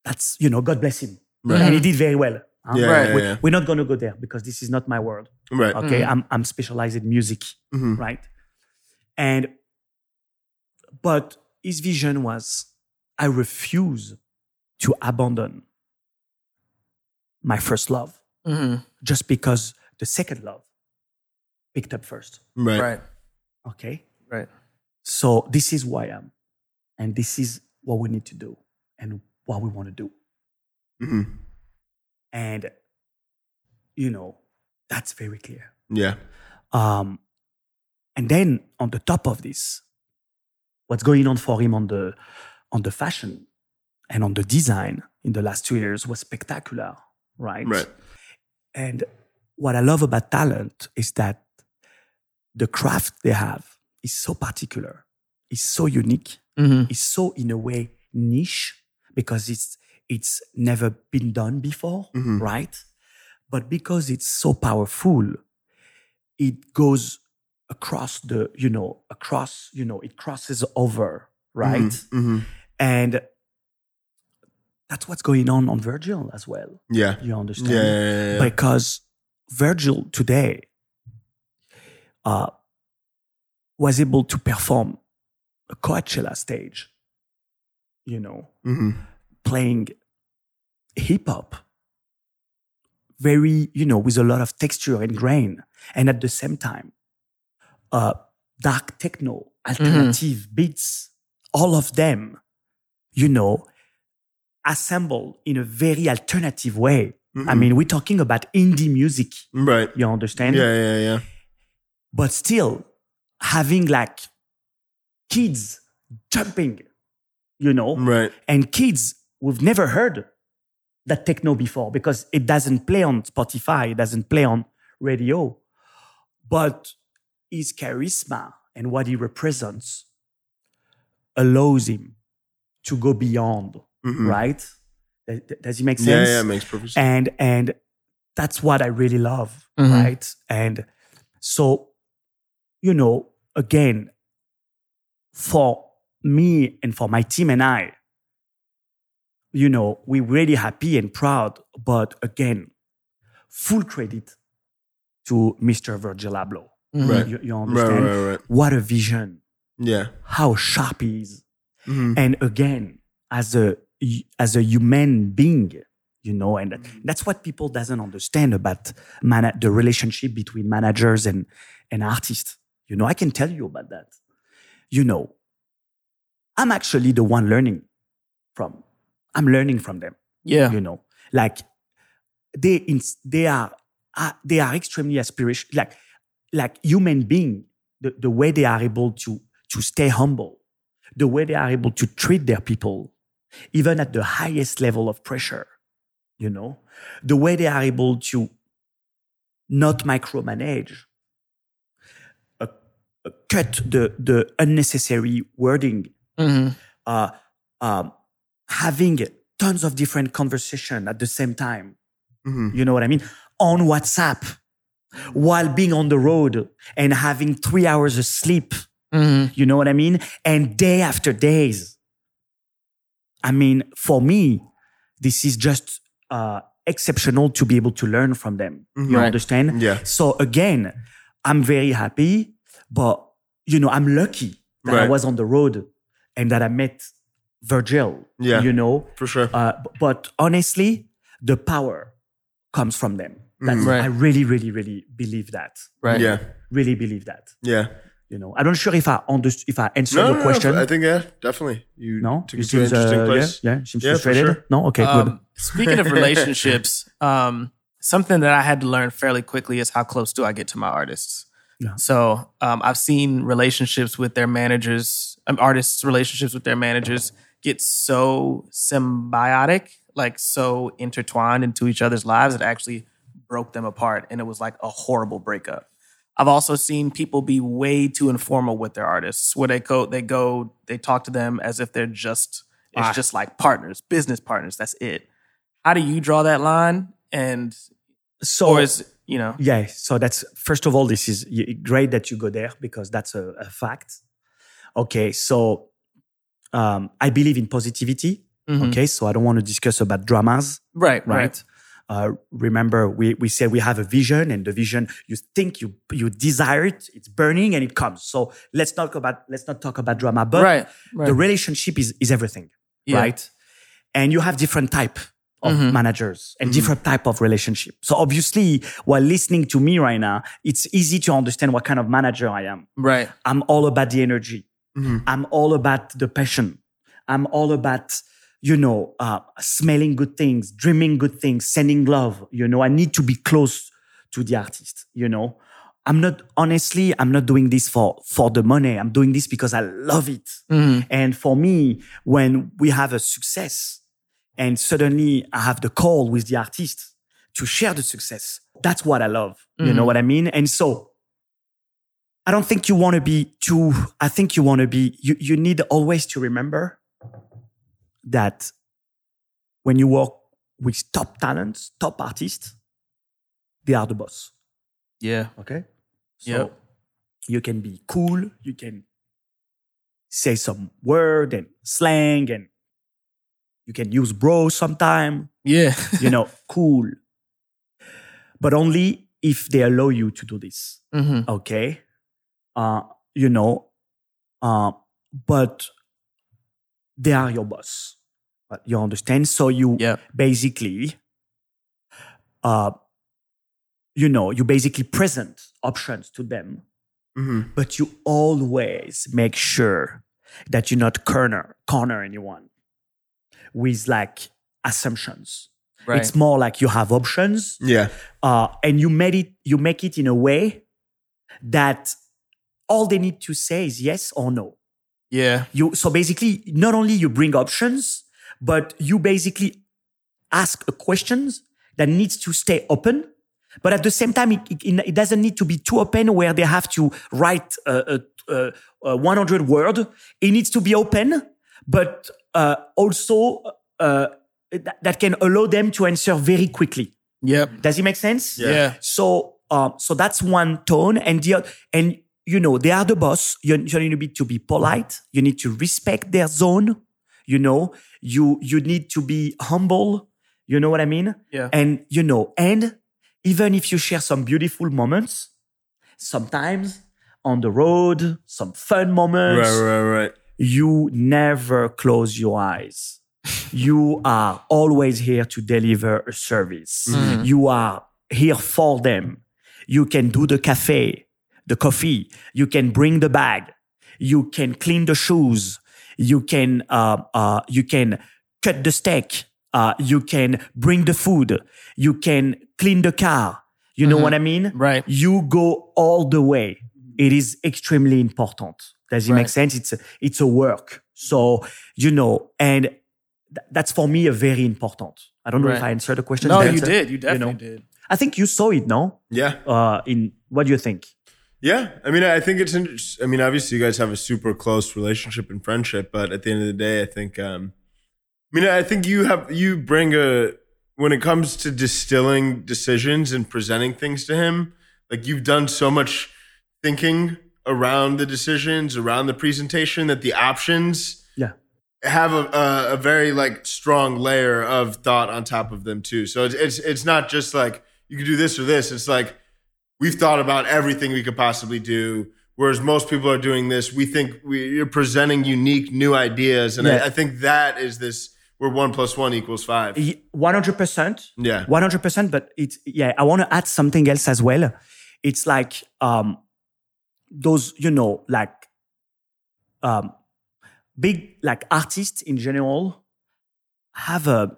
That's, you know, God bless him. Right. And he did very well. Huh? Yeah, right. yeah, yeah. We're not going to go there because this is not my world. Right. Okay, mm-hmm. I'm I'm specialized in music. Mm-hmm. Right? And, but his vision was, I refuse to abandon my first love mm-hmm. just because the second love picked up first. Right. right. Okay. Right. So this is who I am. And this is what we need to do and what we want to do. Mm-hmm. And, you know, that's very clear. Yeah. Um, and then on the top of this, what's going on for him on the on the fashion and on the design in the last two years was spectacular, right? Right. And what I love about talent is that the craft they have is so particular, is so unique, mm-hmm. is so in a way niche because it's it's never been done before, mm-hmm. right? But because it's so powerful, it goes across the, you know, across, you know, it crosses over, right? Mm-hmm. And that's what's going on on Virgil as well. Yeah. You understand? Yeah, yeah, yeah. Because Virgil today uh, was able to perform a Coachella stage, you know, mm-hmm. playing hip hop. Very, you know, with a lot of texture and grain. And at the same time, uh, dark techno, alternative mm-hmm. beats, all of them, you know, assembled in a very alternative way. Mm-hmm. I mean, we're talking about indie music. Right. You understand? Yeah, yeah, yeah. But still having like kids jumping, you know, right. and kids we've never heard that techno before because it doesn't play on Spotify, it doesn't play on radio, but his charisma and what he represents allows him to go beyond, mm-hmm. right? Does it make sense? Yeah, yeah, it makes perfect sense. And, and that's what I really love, mm-hmm. right? And so, you know, again, for me and for my team and I, you know, we're really happy and proud, but again, full credit to Mister Virgil Abloh. Mm-hmm. Right. You, you understand? Right, right, right. What a vision. Yeah. How sharp he is. Mm-hmm. And again, as a as a human being, you know, and mm-hmm. that's what people doesn't understand about man- the relationship between managers and, and artists. You know, I can tell you about that. You know, I'm actually the one learning from I'm learning from them. Yeah. You know, like they, in, they are, uh, they are extremely aspirational, like, like human being, the, the way they are able to, to stay humble, the way they are able to treat their people, even at the highest level of pressure, you know, the way they are able to not micromanage, uh, uh, cut the, the unnecessary wording, mm-hmm. uh, um, having tons of different conversation at the same time. Mm-hmm. You know what I mean? On WhatsApp, while being on the road and having three hours of sleep. Mm-hmm. You know what I mean? And day after days. I mean, for me, this is just uh, exceptional to be able to learn from them. Mm-hmm. You right. understand? Yeah. So again, I'm very happy, but you know, I'm lucky that right. I was on the road and that I met Virgil, yeah, you know, for sure. Uh, but honestly, the power comes from them. That's, mm, right. I really, really, really believe that. Right? Yeah. Really believe that. Yeah. You know, I'm not sure if I understood, if I answered no, your no, question. No, I think yeah, definitely. You no, took you it to an interesting uh, place. Yeah, yeah, seems yeah, frustrated. Sure. No, okay, um, good. Speaking of relationships, um, something that I had to learn fairly quickly is how close do I get to my artists. Yeah. So um, I've seen relationships with their managers, um, artists' relationships with their managers. Get so symbiotic, like so intertwined into each other's lives, it actually broke them apart. And it was like a horrible breakup. I've also seen people be way too informal with their artists, where they go, they go, they talk to them as if they're just, it's ah. just like partners, business partners. That's it. How do you draw that line? And so, or is, you know. Yeah. So that's, first of all, this is great that you go there because that's a, a fact. Okay. So, Um, I believe in positivity, mm-hmm. okay? So I don't want to discuss about dramas. Right, right. right. Uh, remember, we, we said we have a vision and the vision, you think, you you desire it, it's burning and it comes. So let's not talk about, let's not talk about drama, but right, right. the relationship is, is everything, yeah. right? And you have different type of mm-hmm. managers and mm-hmm. different type of relationship. So obviously, while listening to me right now, it's easy to understand what kind of manager I am. Right. I'm all about the energy. Mm-hmm. I'm all about the passion. I'm all about, you know, uh, smelling good things, dreaming good things, sending love. You know, I need to be close to the artist, you know. I'm not, honestly, I'm not doing this for, for the money. I'm doing this because I love it. Mm. And for me, when we have a success and suddenly I have the call with the artist to share the success, that's what I love. Mm. You know what I mean? And so I don't think you want to be too, I think you want to be, you, you need always to remember that when you work with top talents, top artists, they are the boss. Yeah. Okay. So yep. You can be cool. You can say some word and slang and you can use bro sometime. Yeah. You know, cool. But only if they allow you to do this. Mm-hmm. Okay. Uh, you know, uh, but they are your boss. You understand? So you yep. basically... Uh, You know, you basically present options to them, mm-hmm. but you always make sure that you not corner corner anyone with like assumptions. Right. It's more like you have options, yeah, uh, and you made it. You make it in a way that all they need to say is yes or no. Yeah. You so basically not only you bring options, but you basically ask a questions that needs to stay open. But at the same time, it, it, it doesn't need to be too open where they have to write a, a, a one hundred word. It needs to be open, but uh, also uh, th- that can allow them to answer very quickly. Yeah. Does it make sense? Yeah. yeah. So, um, so that's one tone, and the and you know they are the boss. You, you need to be polite. You need to respect their zone. You know, you you need to be humble. You know what I mean? Yeah. And you know and. Even if you share some beautiful moments, sometimes on the road, some fun moments, right, right, right. You never close your eyes. You are always here to deliver a service. Mm-hmm. You are here for them. You can do the cafe, the coffee. You can bring the bag. You can clean the shoes. You can uh, uh, you can cut the steak. Uh, you can bring the food. You can clean the car. You know mm-hmm. what I mean? Right. You go all the way. It is extremely important. Does it right. make sense? It's a, it's a work. So, you know, and th- that's for me a very important. I don't know right. if I answered the question. No, better. You did. You definitely you know? did. I think you saw it, no? Yeah. Uh, in what do you think? Yeah. I mean, I think it's, inter- I mean, obviously you guys have a super close relationship and friendship, but at the end of the day, I think, um, I mean, I think you have you bring a when it comes to distilling decisions and presenting things to him, like you've done so much thinking around the decisions, around the presentation that the options yeah. have a, a, a very like strong layer of thought on top of them too. So it's it's it's not just like you could do this or this. It's like we've thought about everything we could possibly do. Whereas most people are doing this, we think we, you're presenting unique new ideas, and yeah. I, I think that is this. Where one plus one equals five. one hundred percent. Yeah. one hundred percent. But it's, yeah, I want to add something else as well. It's like um, those, you know, like um, big, like artists in general have a,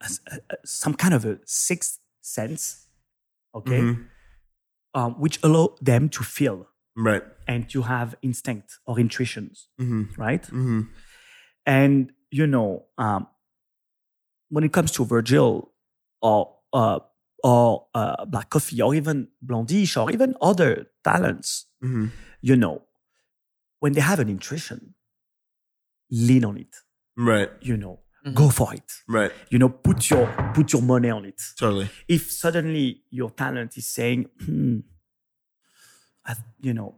a, a some kind of a sixth sense, okay, mm-hmm. um, which allow them to feel. Right. And to have instinct or intuitions, mm-hmm. right? Mm-hmm. And, you know, um, when it comes to Virgil or uh, or uh, Black Coffee or even Blondish or even other talents, mm-hmm. you know, when they have an intuition, lean on it. Right. You know, mm-hmm. go for it. Right. You know, put your put your money on it. Totally. If suddenly your talent is saying, hmm, I, you know,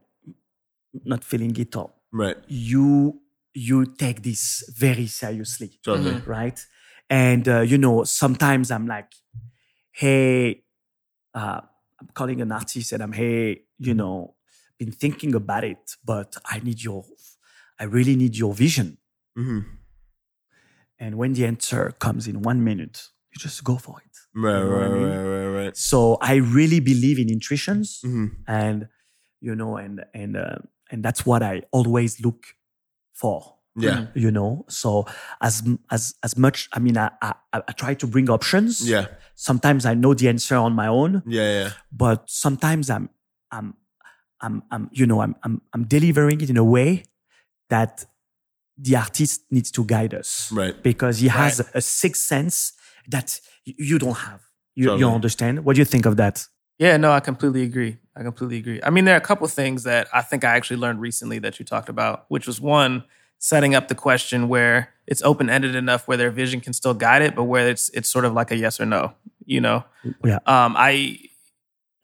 not feeling it all. Right. You. You take this very seriously, totally. Right? And, uh, you know, sometimes I'm like, hey, uh, I'm calling an artist and I'm, hey, you know, been thinking about it, but I need your, I really need your vision. Mm-hmm. And when the answer comes in one minute, you just go for it. Right, you know right, I mean? right, right, right. So I really believe in intuitions mm-hmm. and, you know, and, and, uh, and that's what I always look for. Yeah, you know. So as as as much, I mean, I I, I try to bring options. Yeah. Sometimes I know the answer on my own. Yeah, yeah. But sometimes I'm I'm I'm I'm you know I'm I'm I'm delivering it in a way that the artist needs to guide us, right? Because he has right. a sixth sense that you don't have. You totally. You understand? What do you think of that? Yeah, no, I completely agree. I completely agree. I mean, there are a couple things that I think I actually learned recently that you talked about, which was one, setting up the question where it's open-ended enough where their vision can still guide it, but where it's it's sort of like a yes or no, you know? Yeah. Um, I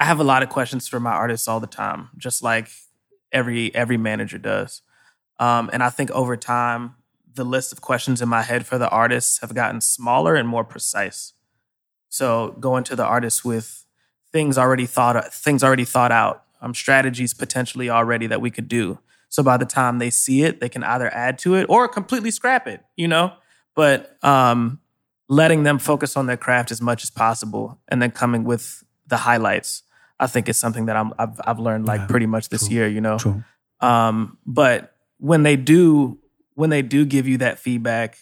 I have a lot of questions for my artists all the time, just like every every manager does. Um, and I think over time, the list of questions in my head for the artists have gotten smaller and more precise. So going to the artists with things already thought things already thought out, um, strategies potentially already that we could do. So by the time they see it, they can either add to it or completely scrap it, you know? But um, letting them focus on their craft as much as possible and then coming with the highlights, I think is something that I'm, I've, I've learned like yeah, pretty much this true, year, you know? True. Um, but when they do, when they do give you that feedback,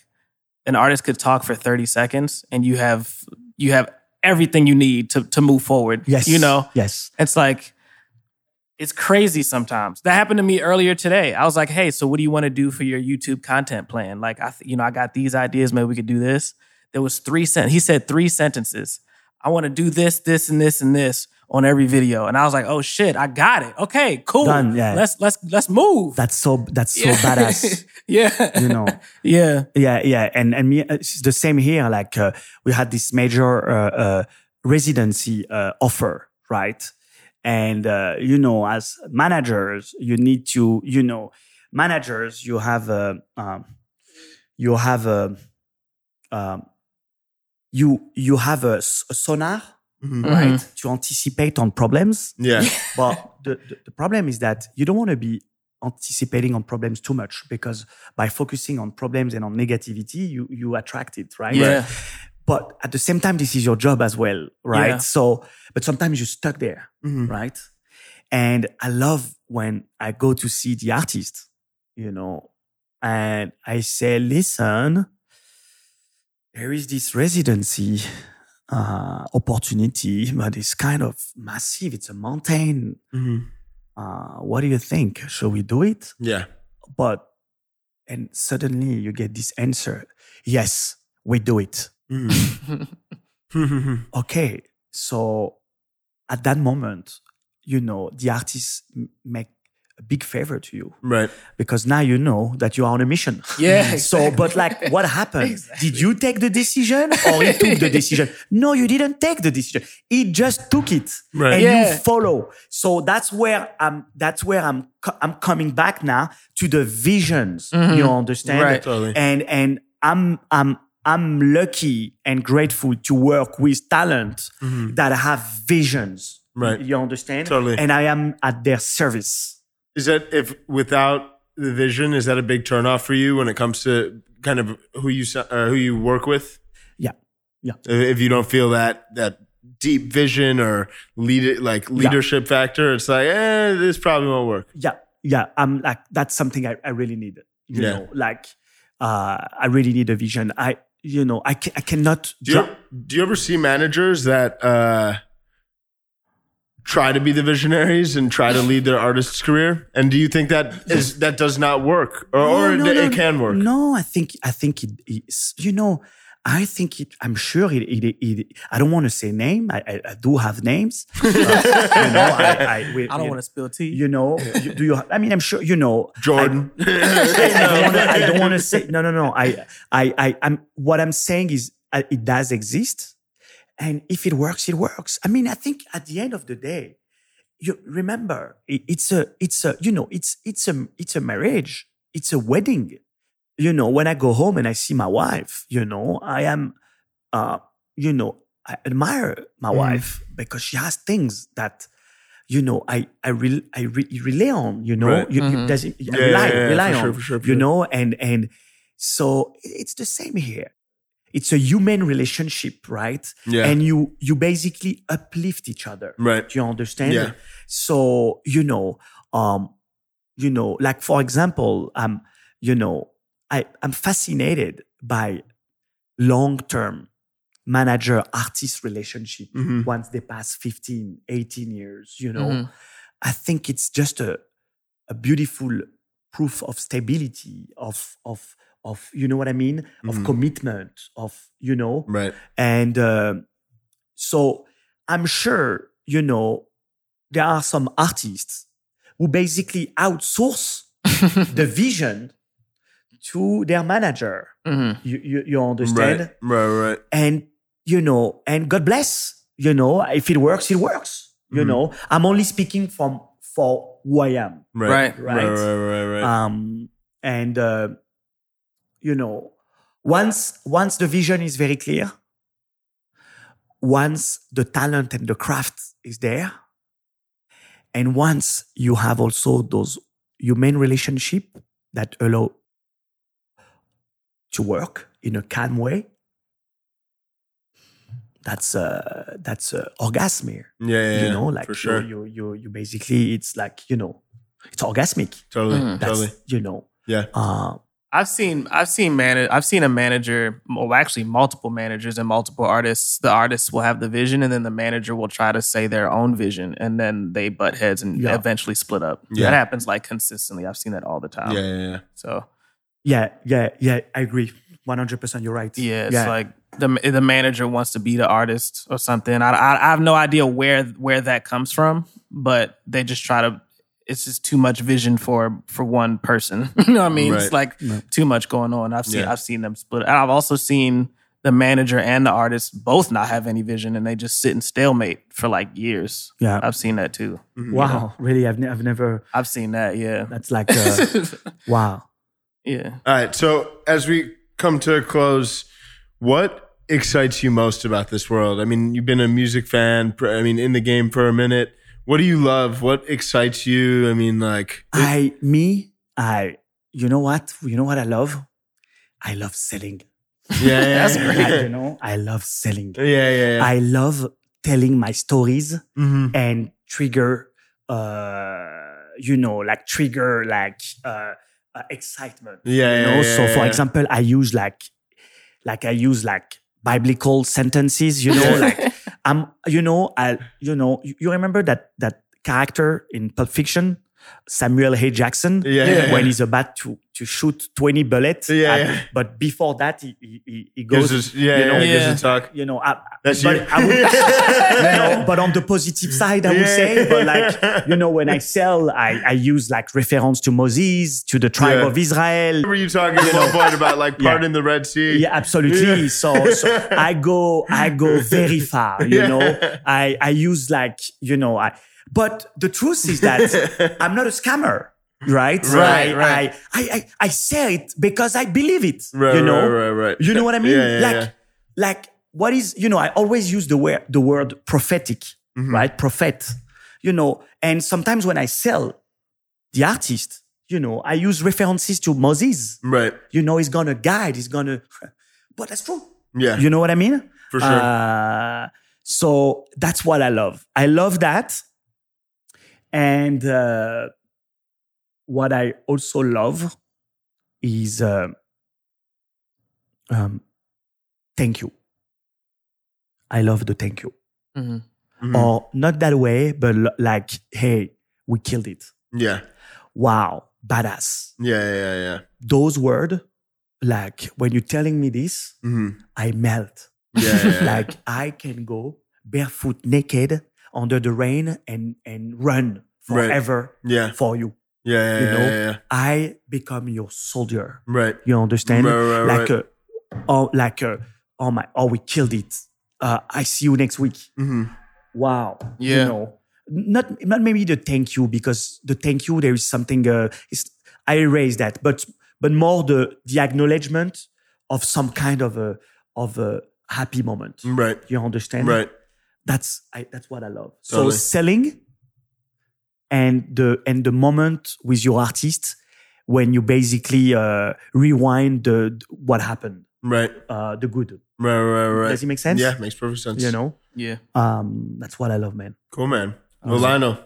an artist could talk for thirty seconds and you have you have everything you need to to move forward. Yes. You know? Yes. It's like... It's crazy sometimes. That happened to me earlier today. I was like, hey, so what do you want to do for your YouTube content plan? Like, I, th- you know, I got these ideas. Maybe we could do this. There was three sentences. He said three sentences. I want to do this, this, and this, and this on every video. And I was like, oh shit, I got it. Okay, cool. Done, yeah. Let's let's let's move. That's so that's so yeah. badass. Yeah. You know. Yeah. Yeah, yeah. And and me, it's the same here. Like uh, we had this major uh, uh, residency uh, offer, right? And, uh, you know, as managers, you need to, you know, managers, you have a, um, you have a, um, you, you have a, a sonar, mm-hmm. right? Mm-hmm. To anticipate on problems. Yeah. But the, the, the problem is that you don't want to be anticipating on problems too much, because by focusing on problems and on negativity, you, you attract it, right? Yeah. Right? But at the same time, this is your job as well, right? Yeah. So, but sometimes you're stuck there, mm-hmm. right? And I love when I go to see the artist, you know, and I say, listen, there is this residency uh, opportunity, but it's kind of massive. It's a mountain. Mm-hmm. Uh, what do you think? Should we do it? Yeah. But, and suddenly you get this answer. Yes, we do it. Mm. Okay, so at that moment, you know, the artists make a big favor to you, right? Because now you know that you are on a mission. Yeah. So, exactly. But like, what happened? Exactly. Did you take the decision, or he took the decision? No, you didn't take the decision. He just took it, right. And yeah. you follow. So that's where I'm. That's where I'm. Co- I'm coming back now to the visions. Mm-hmm. You understand? Right. Totally. And and I'm I'm. I'm lucky and grateful to work with talent mm-hmm. that have visions. Right. You understand? Totally. And I am at their service. Is that, if without the vision, is that a big turnoff for you when it comes to kind of who you uh, who you work with? Yeah. Yeah. If you don't feel that that deep vision or lead like leadership yeah. factor, it's like, eh, this probably won't work. Yeah. Yeah. I'm like, that's something I, I really need. You yeah. know, like uh, I really need a vision. I, You know, I can, I cannot. Do you, do you ever see managers that uh, try to be the visionaries and try to lead their artist's career? And do you think that is that does not work, or, or no, no, it, no, it can work? No, I think I think it is. You know, I think it. I'm sure it. it, it I don't want to say name. I, I, I do have names. But, you know, I, I, we, I don't want to spill tea. You know, you, do you? I mean, I'm sure. You know, Jordan. I, I don't want to say. No, no, no. I, I, I, I'm. What I'm saying is, uh, it does exist, and if it works, it works. I mean, I think at the end of the day, you remember, it, it's a, it's a, you know, it's, it's a, it's a marriage. It's a wedding. You know, when I go home and I see my wife, you know, I am, uh, you know, I admire my mm. wife because she has things that, you know, I I, re- I re- rely on, you know, right. you, mm-hmm. does, I yeah, rely, yeah, yeah, rely on, sure, for sure, for you sure. know, and and so it's the same here. It's a human relationship, right? Yeah. And you you basically uplift each other. Right. Do you understand? Yeah. So, you know, um, you know, like, for example, um, you know, I, I'm fascinated by long-term manager-artist relationship mm-hmm. once they pass fifteen, eighteen years, you know. Mm-hmm. I think it's just a, a beautiful proof of stability, of, of, of, you know what I mean? Of mm-hmm. commitment, of, you know. Right. And uh, so I'm sure, you know, there are some artists who basically outsource the vision to their manager. Mm-hmm. You, you, you understand? Right, right, right. And, you know, and God bless, you know, if it works, it works. You mm-hmm. know, I'm only speaking from for who I am. Right, right, right, right, right. right. Um, and, uh, you know, once once the vision is very clear, once the talent and the craft is there, and once you have also those human relationship that allow to work in a calm way, that's uh that's uh, orgasmic. Yeah, yeah, you know, like for sure. you, you, you basically it's like, you know, it's orgasmic. Totally, mm. totally. You know, yeah. Uh, I've seen I've seen man I've seen a manager, well, actually multiple managers and multiple artists. The artists will have the vision, and then the manager will try to say their own vision, and then they butt heads and yeah. eventually split up. Yeah. That happens like consistently. I've seen that all the time. Yeah, yeah, yeah. So yeah, yeah, yeah. I agree, one hundred percent. You're right. Yeah, it's yeah. like the the manager wants to be the artist or something. I, I I have no idea where where that comes from, but they just try to. It's just too much vision for for one person. You know what I mean? Right. It's like right. too much going on. I've seen yeah. I've seen them split. And I've also seen the manager and the artist both not have any vision, and they just sit in stalemate for like years. Yeah, I've seen that too. Mm-hmm. Wow, you know? Really? I've ne- I've never. I've seen that. Yeah, that's like uh, wow. Yeah. All right. So as we come to a close, what excites you most about this world? I mean, you've been a music fan. I mean, in the game for a minute. What do you love? What excites you? I mean, like... It- I, me, I, you know what? You know what I love? I love selling. Yeah, yeah. That's great. I, you know, I love selling. Yeah, yeah, yeah. I love telling my stories mm-hmm. and trigger, uh, you know, like trigger, like uh, uh, excitement. Yeah, you know? yeah, yeah. So, yeah, for yeah. example, I use like, like I use like biblical sentences, you know, like... Um, you know, I, you know, you, you remember that that character in Pulp Fiction, Samuel Hay Jackson, yeah, yeah, when yeah. he's about to, to shoot twenty bullets, yeah, at, yeah. but before that he he, he goes, gives us, yeah, you know, yeah, yeah. gives a talk, you know. I, That's but you. I would, you know, but on the positive side, I would yeah. say, but like, you know, when I sell, I, I use like reference to Moses, to the tribe yeah. of Israel. Remember you talking at one point about like parting yeah. the Red Sea? Yeah, absolutely. Yeah. So, so I go, I go very far, you yeah. know. I I use like, you know, I. But the truth is that I'm not a scammer, right? Right, I, right. I, I, I say it because I believe it, right, you know? Right, right, right. You know what I mean? Yeah, yeah, like, yeah. like what is, you know, I always use the word, the word prophetic, mm-hmm. right? Prophet, you know? And sometimes when I sell the artist, you know, I use references to Moses. Right. You know, he's gonna guide, he's gonna, but that's true. Yeah. You know what I mean? For sure. Uh, so that's what I love. I love that. And uh, what I also love is uh, um, thank you. I love the thank you. Mm-hmm. Mm-hmm. Or not that way, but lo- like, hey, we killed it. Yeah. Wow, badass. Yeah, yeah, yeah. Those words, like when you're telling me this, mm-hmm. I melt. Yeah, yeah, yeah. Like I can go barefoot, naked, under the rain and and run forever right. yeah. for you. Yeah, yeah, you know, yeah, yeah, yeah. I become your soldier. Right. You understand? Right, right, like right. a, oh, like a, oh my, oh, we killed it. Uh, I see you next week. Mm-hmm. Wow. Yeah. You know, not not maybe the thank you, because the thank you there is something. Uh, it's, I erase that, but but more the the acknowledgement of some kind of a of a happy moment. Right. You understand? Right. That's I, that's what I love. So totally. Selling and the and the moment with your artist when you basically uh, rewind the what happened, right? Uh, the good, right, right, right. Does it make sense? Yeah, makes perfect sense. You know, yeah. Um, that's what I love, man. Cool, man. Well, Lionel,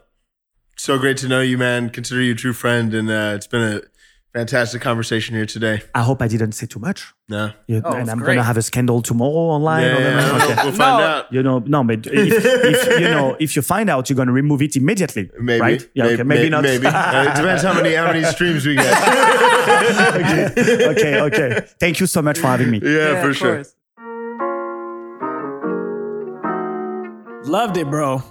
so great to know you, man. Consider you a true friend, and uh, it's been a fantastic conversation here today. I hope I didn't say too much. No. You, oh, and I'm going to have a scandal tomorrow online. Yeah, or yeah, okay. We'll find no. out. You know, no, but if, if, you know, if you find out, you're going to remove it immediately. Maybe. Right? Yeah, maybe, okay. maybe, maybe not. Maybe. uh, it depends how many, how many streams we get. okay. okay, okay. Thank you so much for having me. Yeah, yeah for sure. Course. Loved it, bro.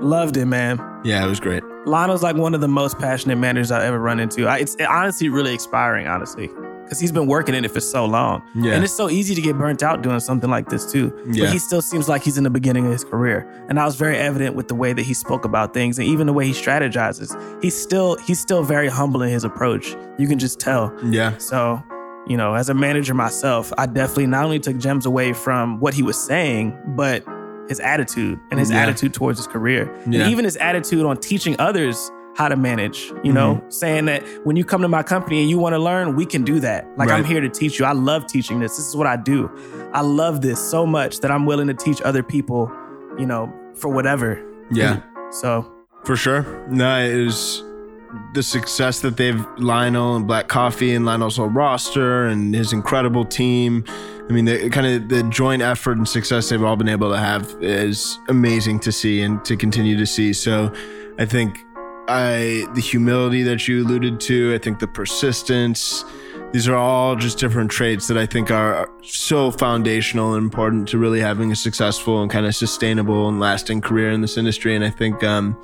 Loved it, man. Yeah, it was great. Lionel's like one of the most passionate managers I've ever run into. I, it's honestly really inspiring, honestly, because he's been working in it for so long. Yeah. And it's so easy to get burnt out doing something like this too. Yeah. But he still seems like he's in the beginning of his career. And that was very evident with the way that he spoke about things and even the way he strategizes. He's still he's still very humble in his approach. You can just tell. Yeah. So, you know, as a manager myself, I definitely not only took gems away from what he was saying, but his attitude and his yeah. attitude towards his career. Yeah. And even his attitude on teaching others how to manage, you mm-hmm. know, saying that when you come to my company and you want to learn, we can do that. Like, right. I'm here to teach you. I love teaching this. This is what I do. I love this so much that I'm willing to teach other people, you know, for whatever. Yeah. So. For sure. No, it was the success that they've, Lionel and Black Coffee and Lionel's whole roster and his incredible team. I mean, the kind of the joint effort and success they've all been able to have is amazing to see and to continue to see. So I think I the humility that you alluded to, I think the persistence, these are all just different traits that I think are so foundational and important to really having a successful and kind of sustainable and lasting career in this industry. And I think um,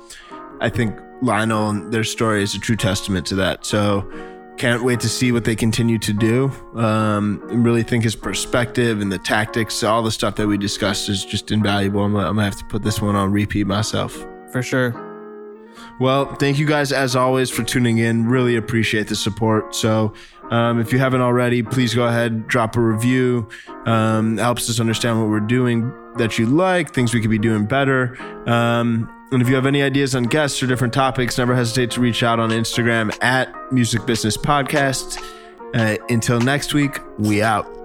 I think Lionel and their story is a true testament to that. So can't wait to see what they continue to do. Um, and really think his perspective and the tactics, all the stuff that we discussed is just invaluable. I'm, I'm going to have to put this one on repeat myself. For sure. Well, thank you guys as always for tuning in. Really appreciate the support. So um, if you haven't already, please go ahead, drop a review. Um, helps us understand what we're doing that you like, things we could be doing better. Um, And if you have any ideas on guests or different topics, never hesitate to reach out on Instagram at Music Business Podcast. Uh, until next week, we out.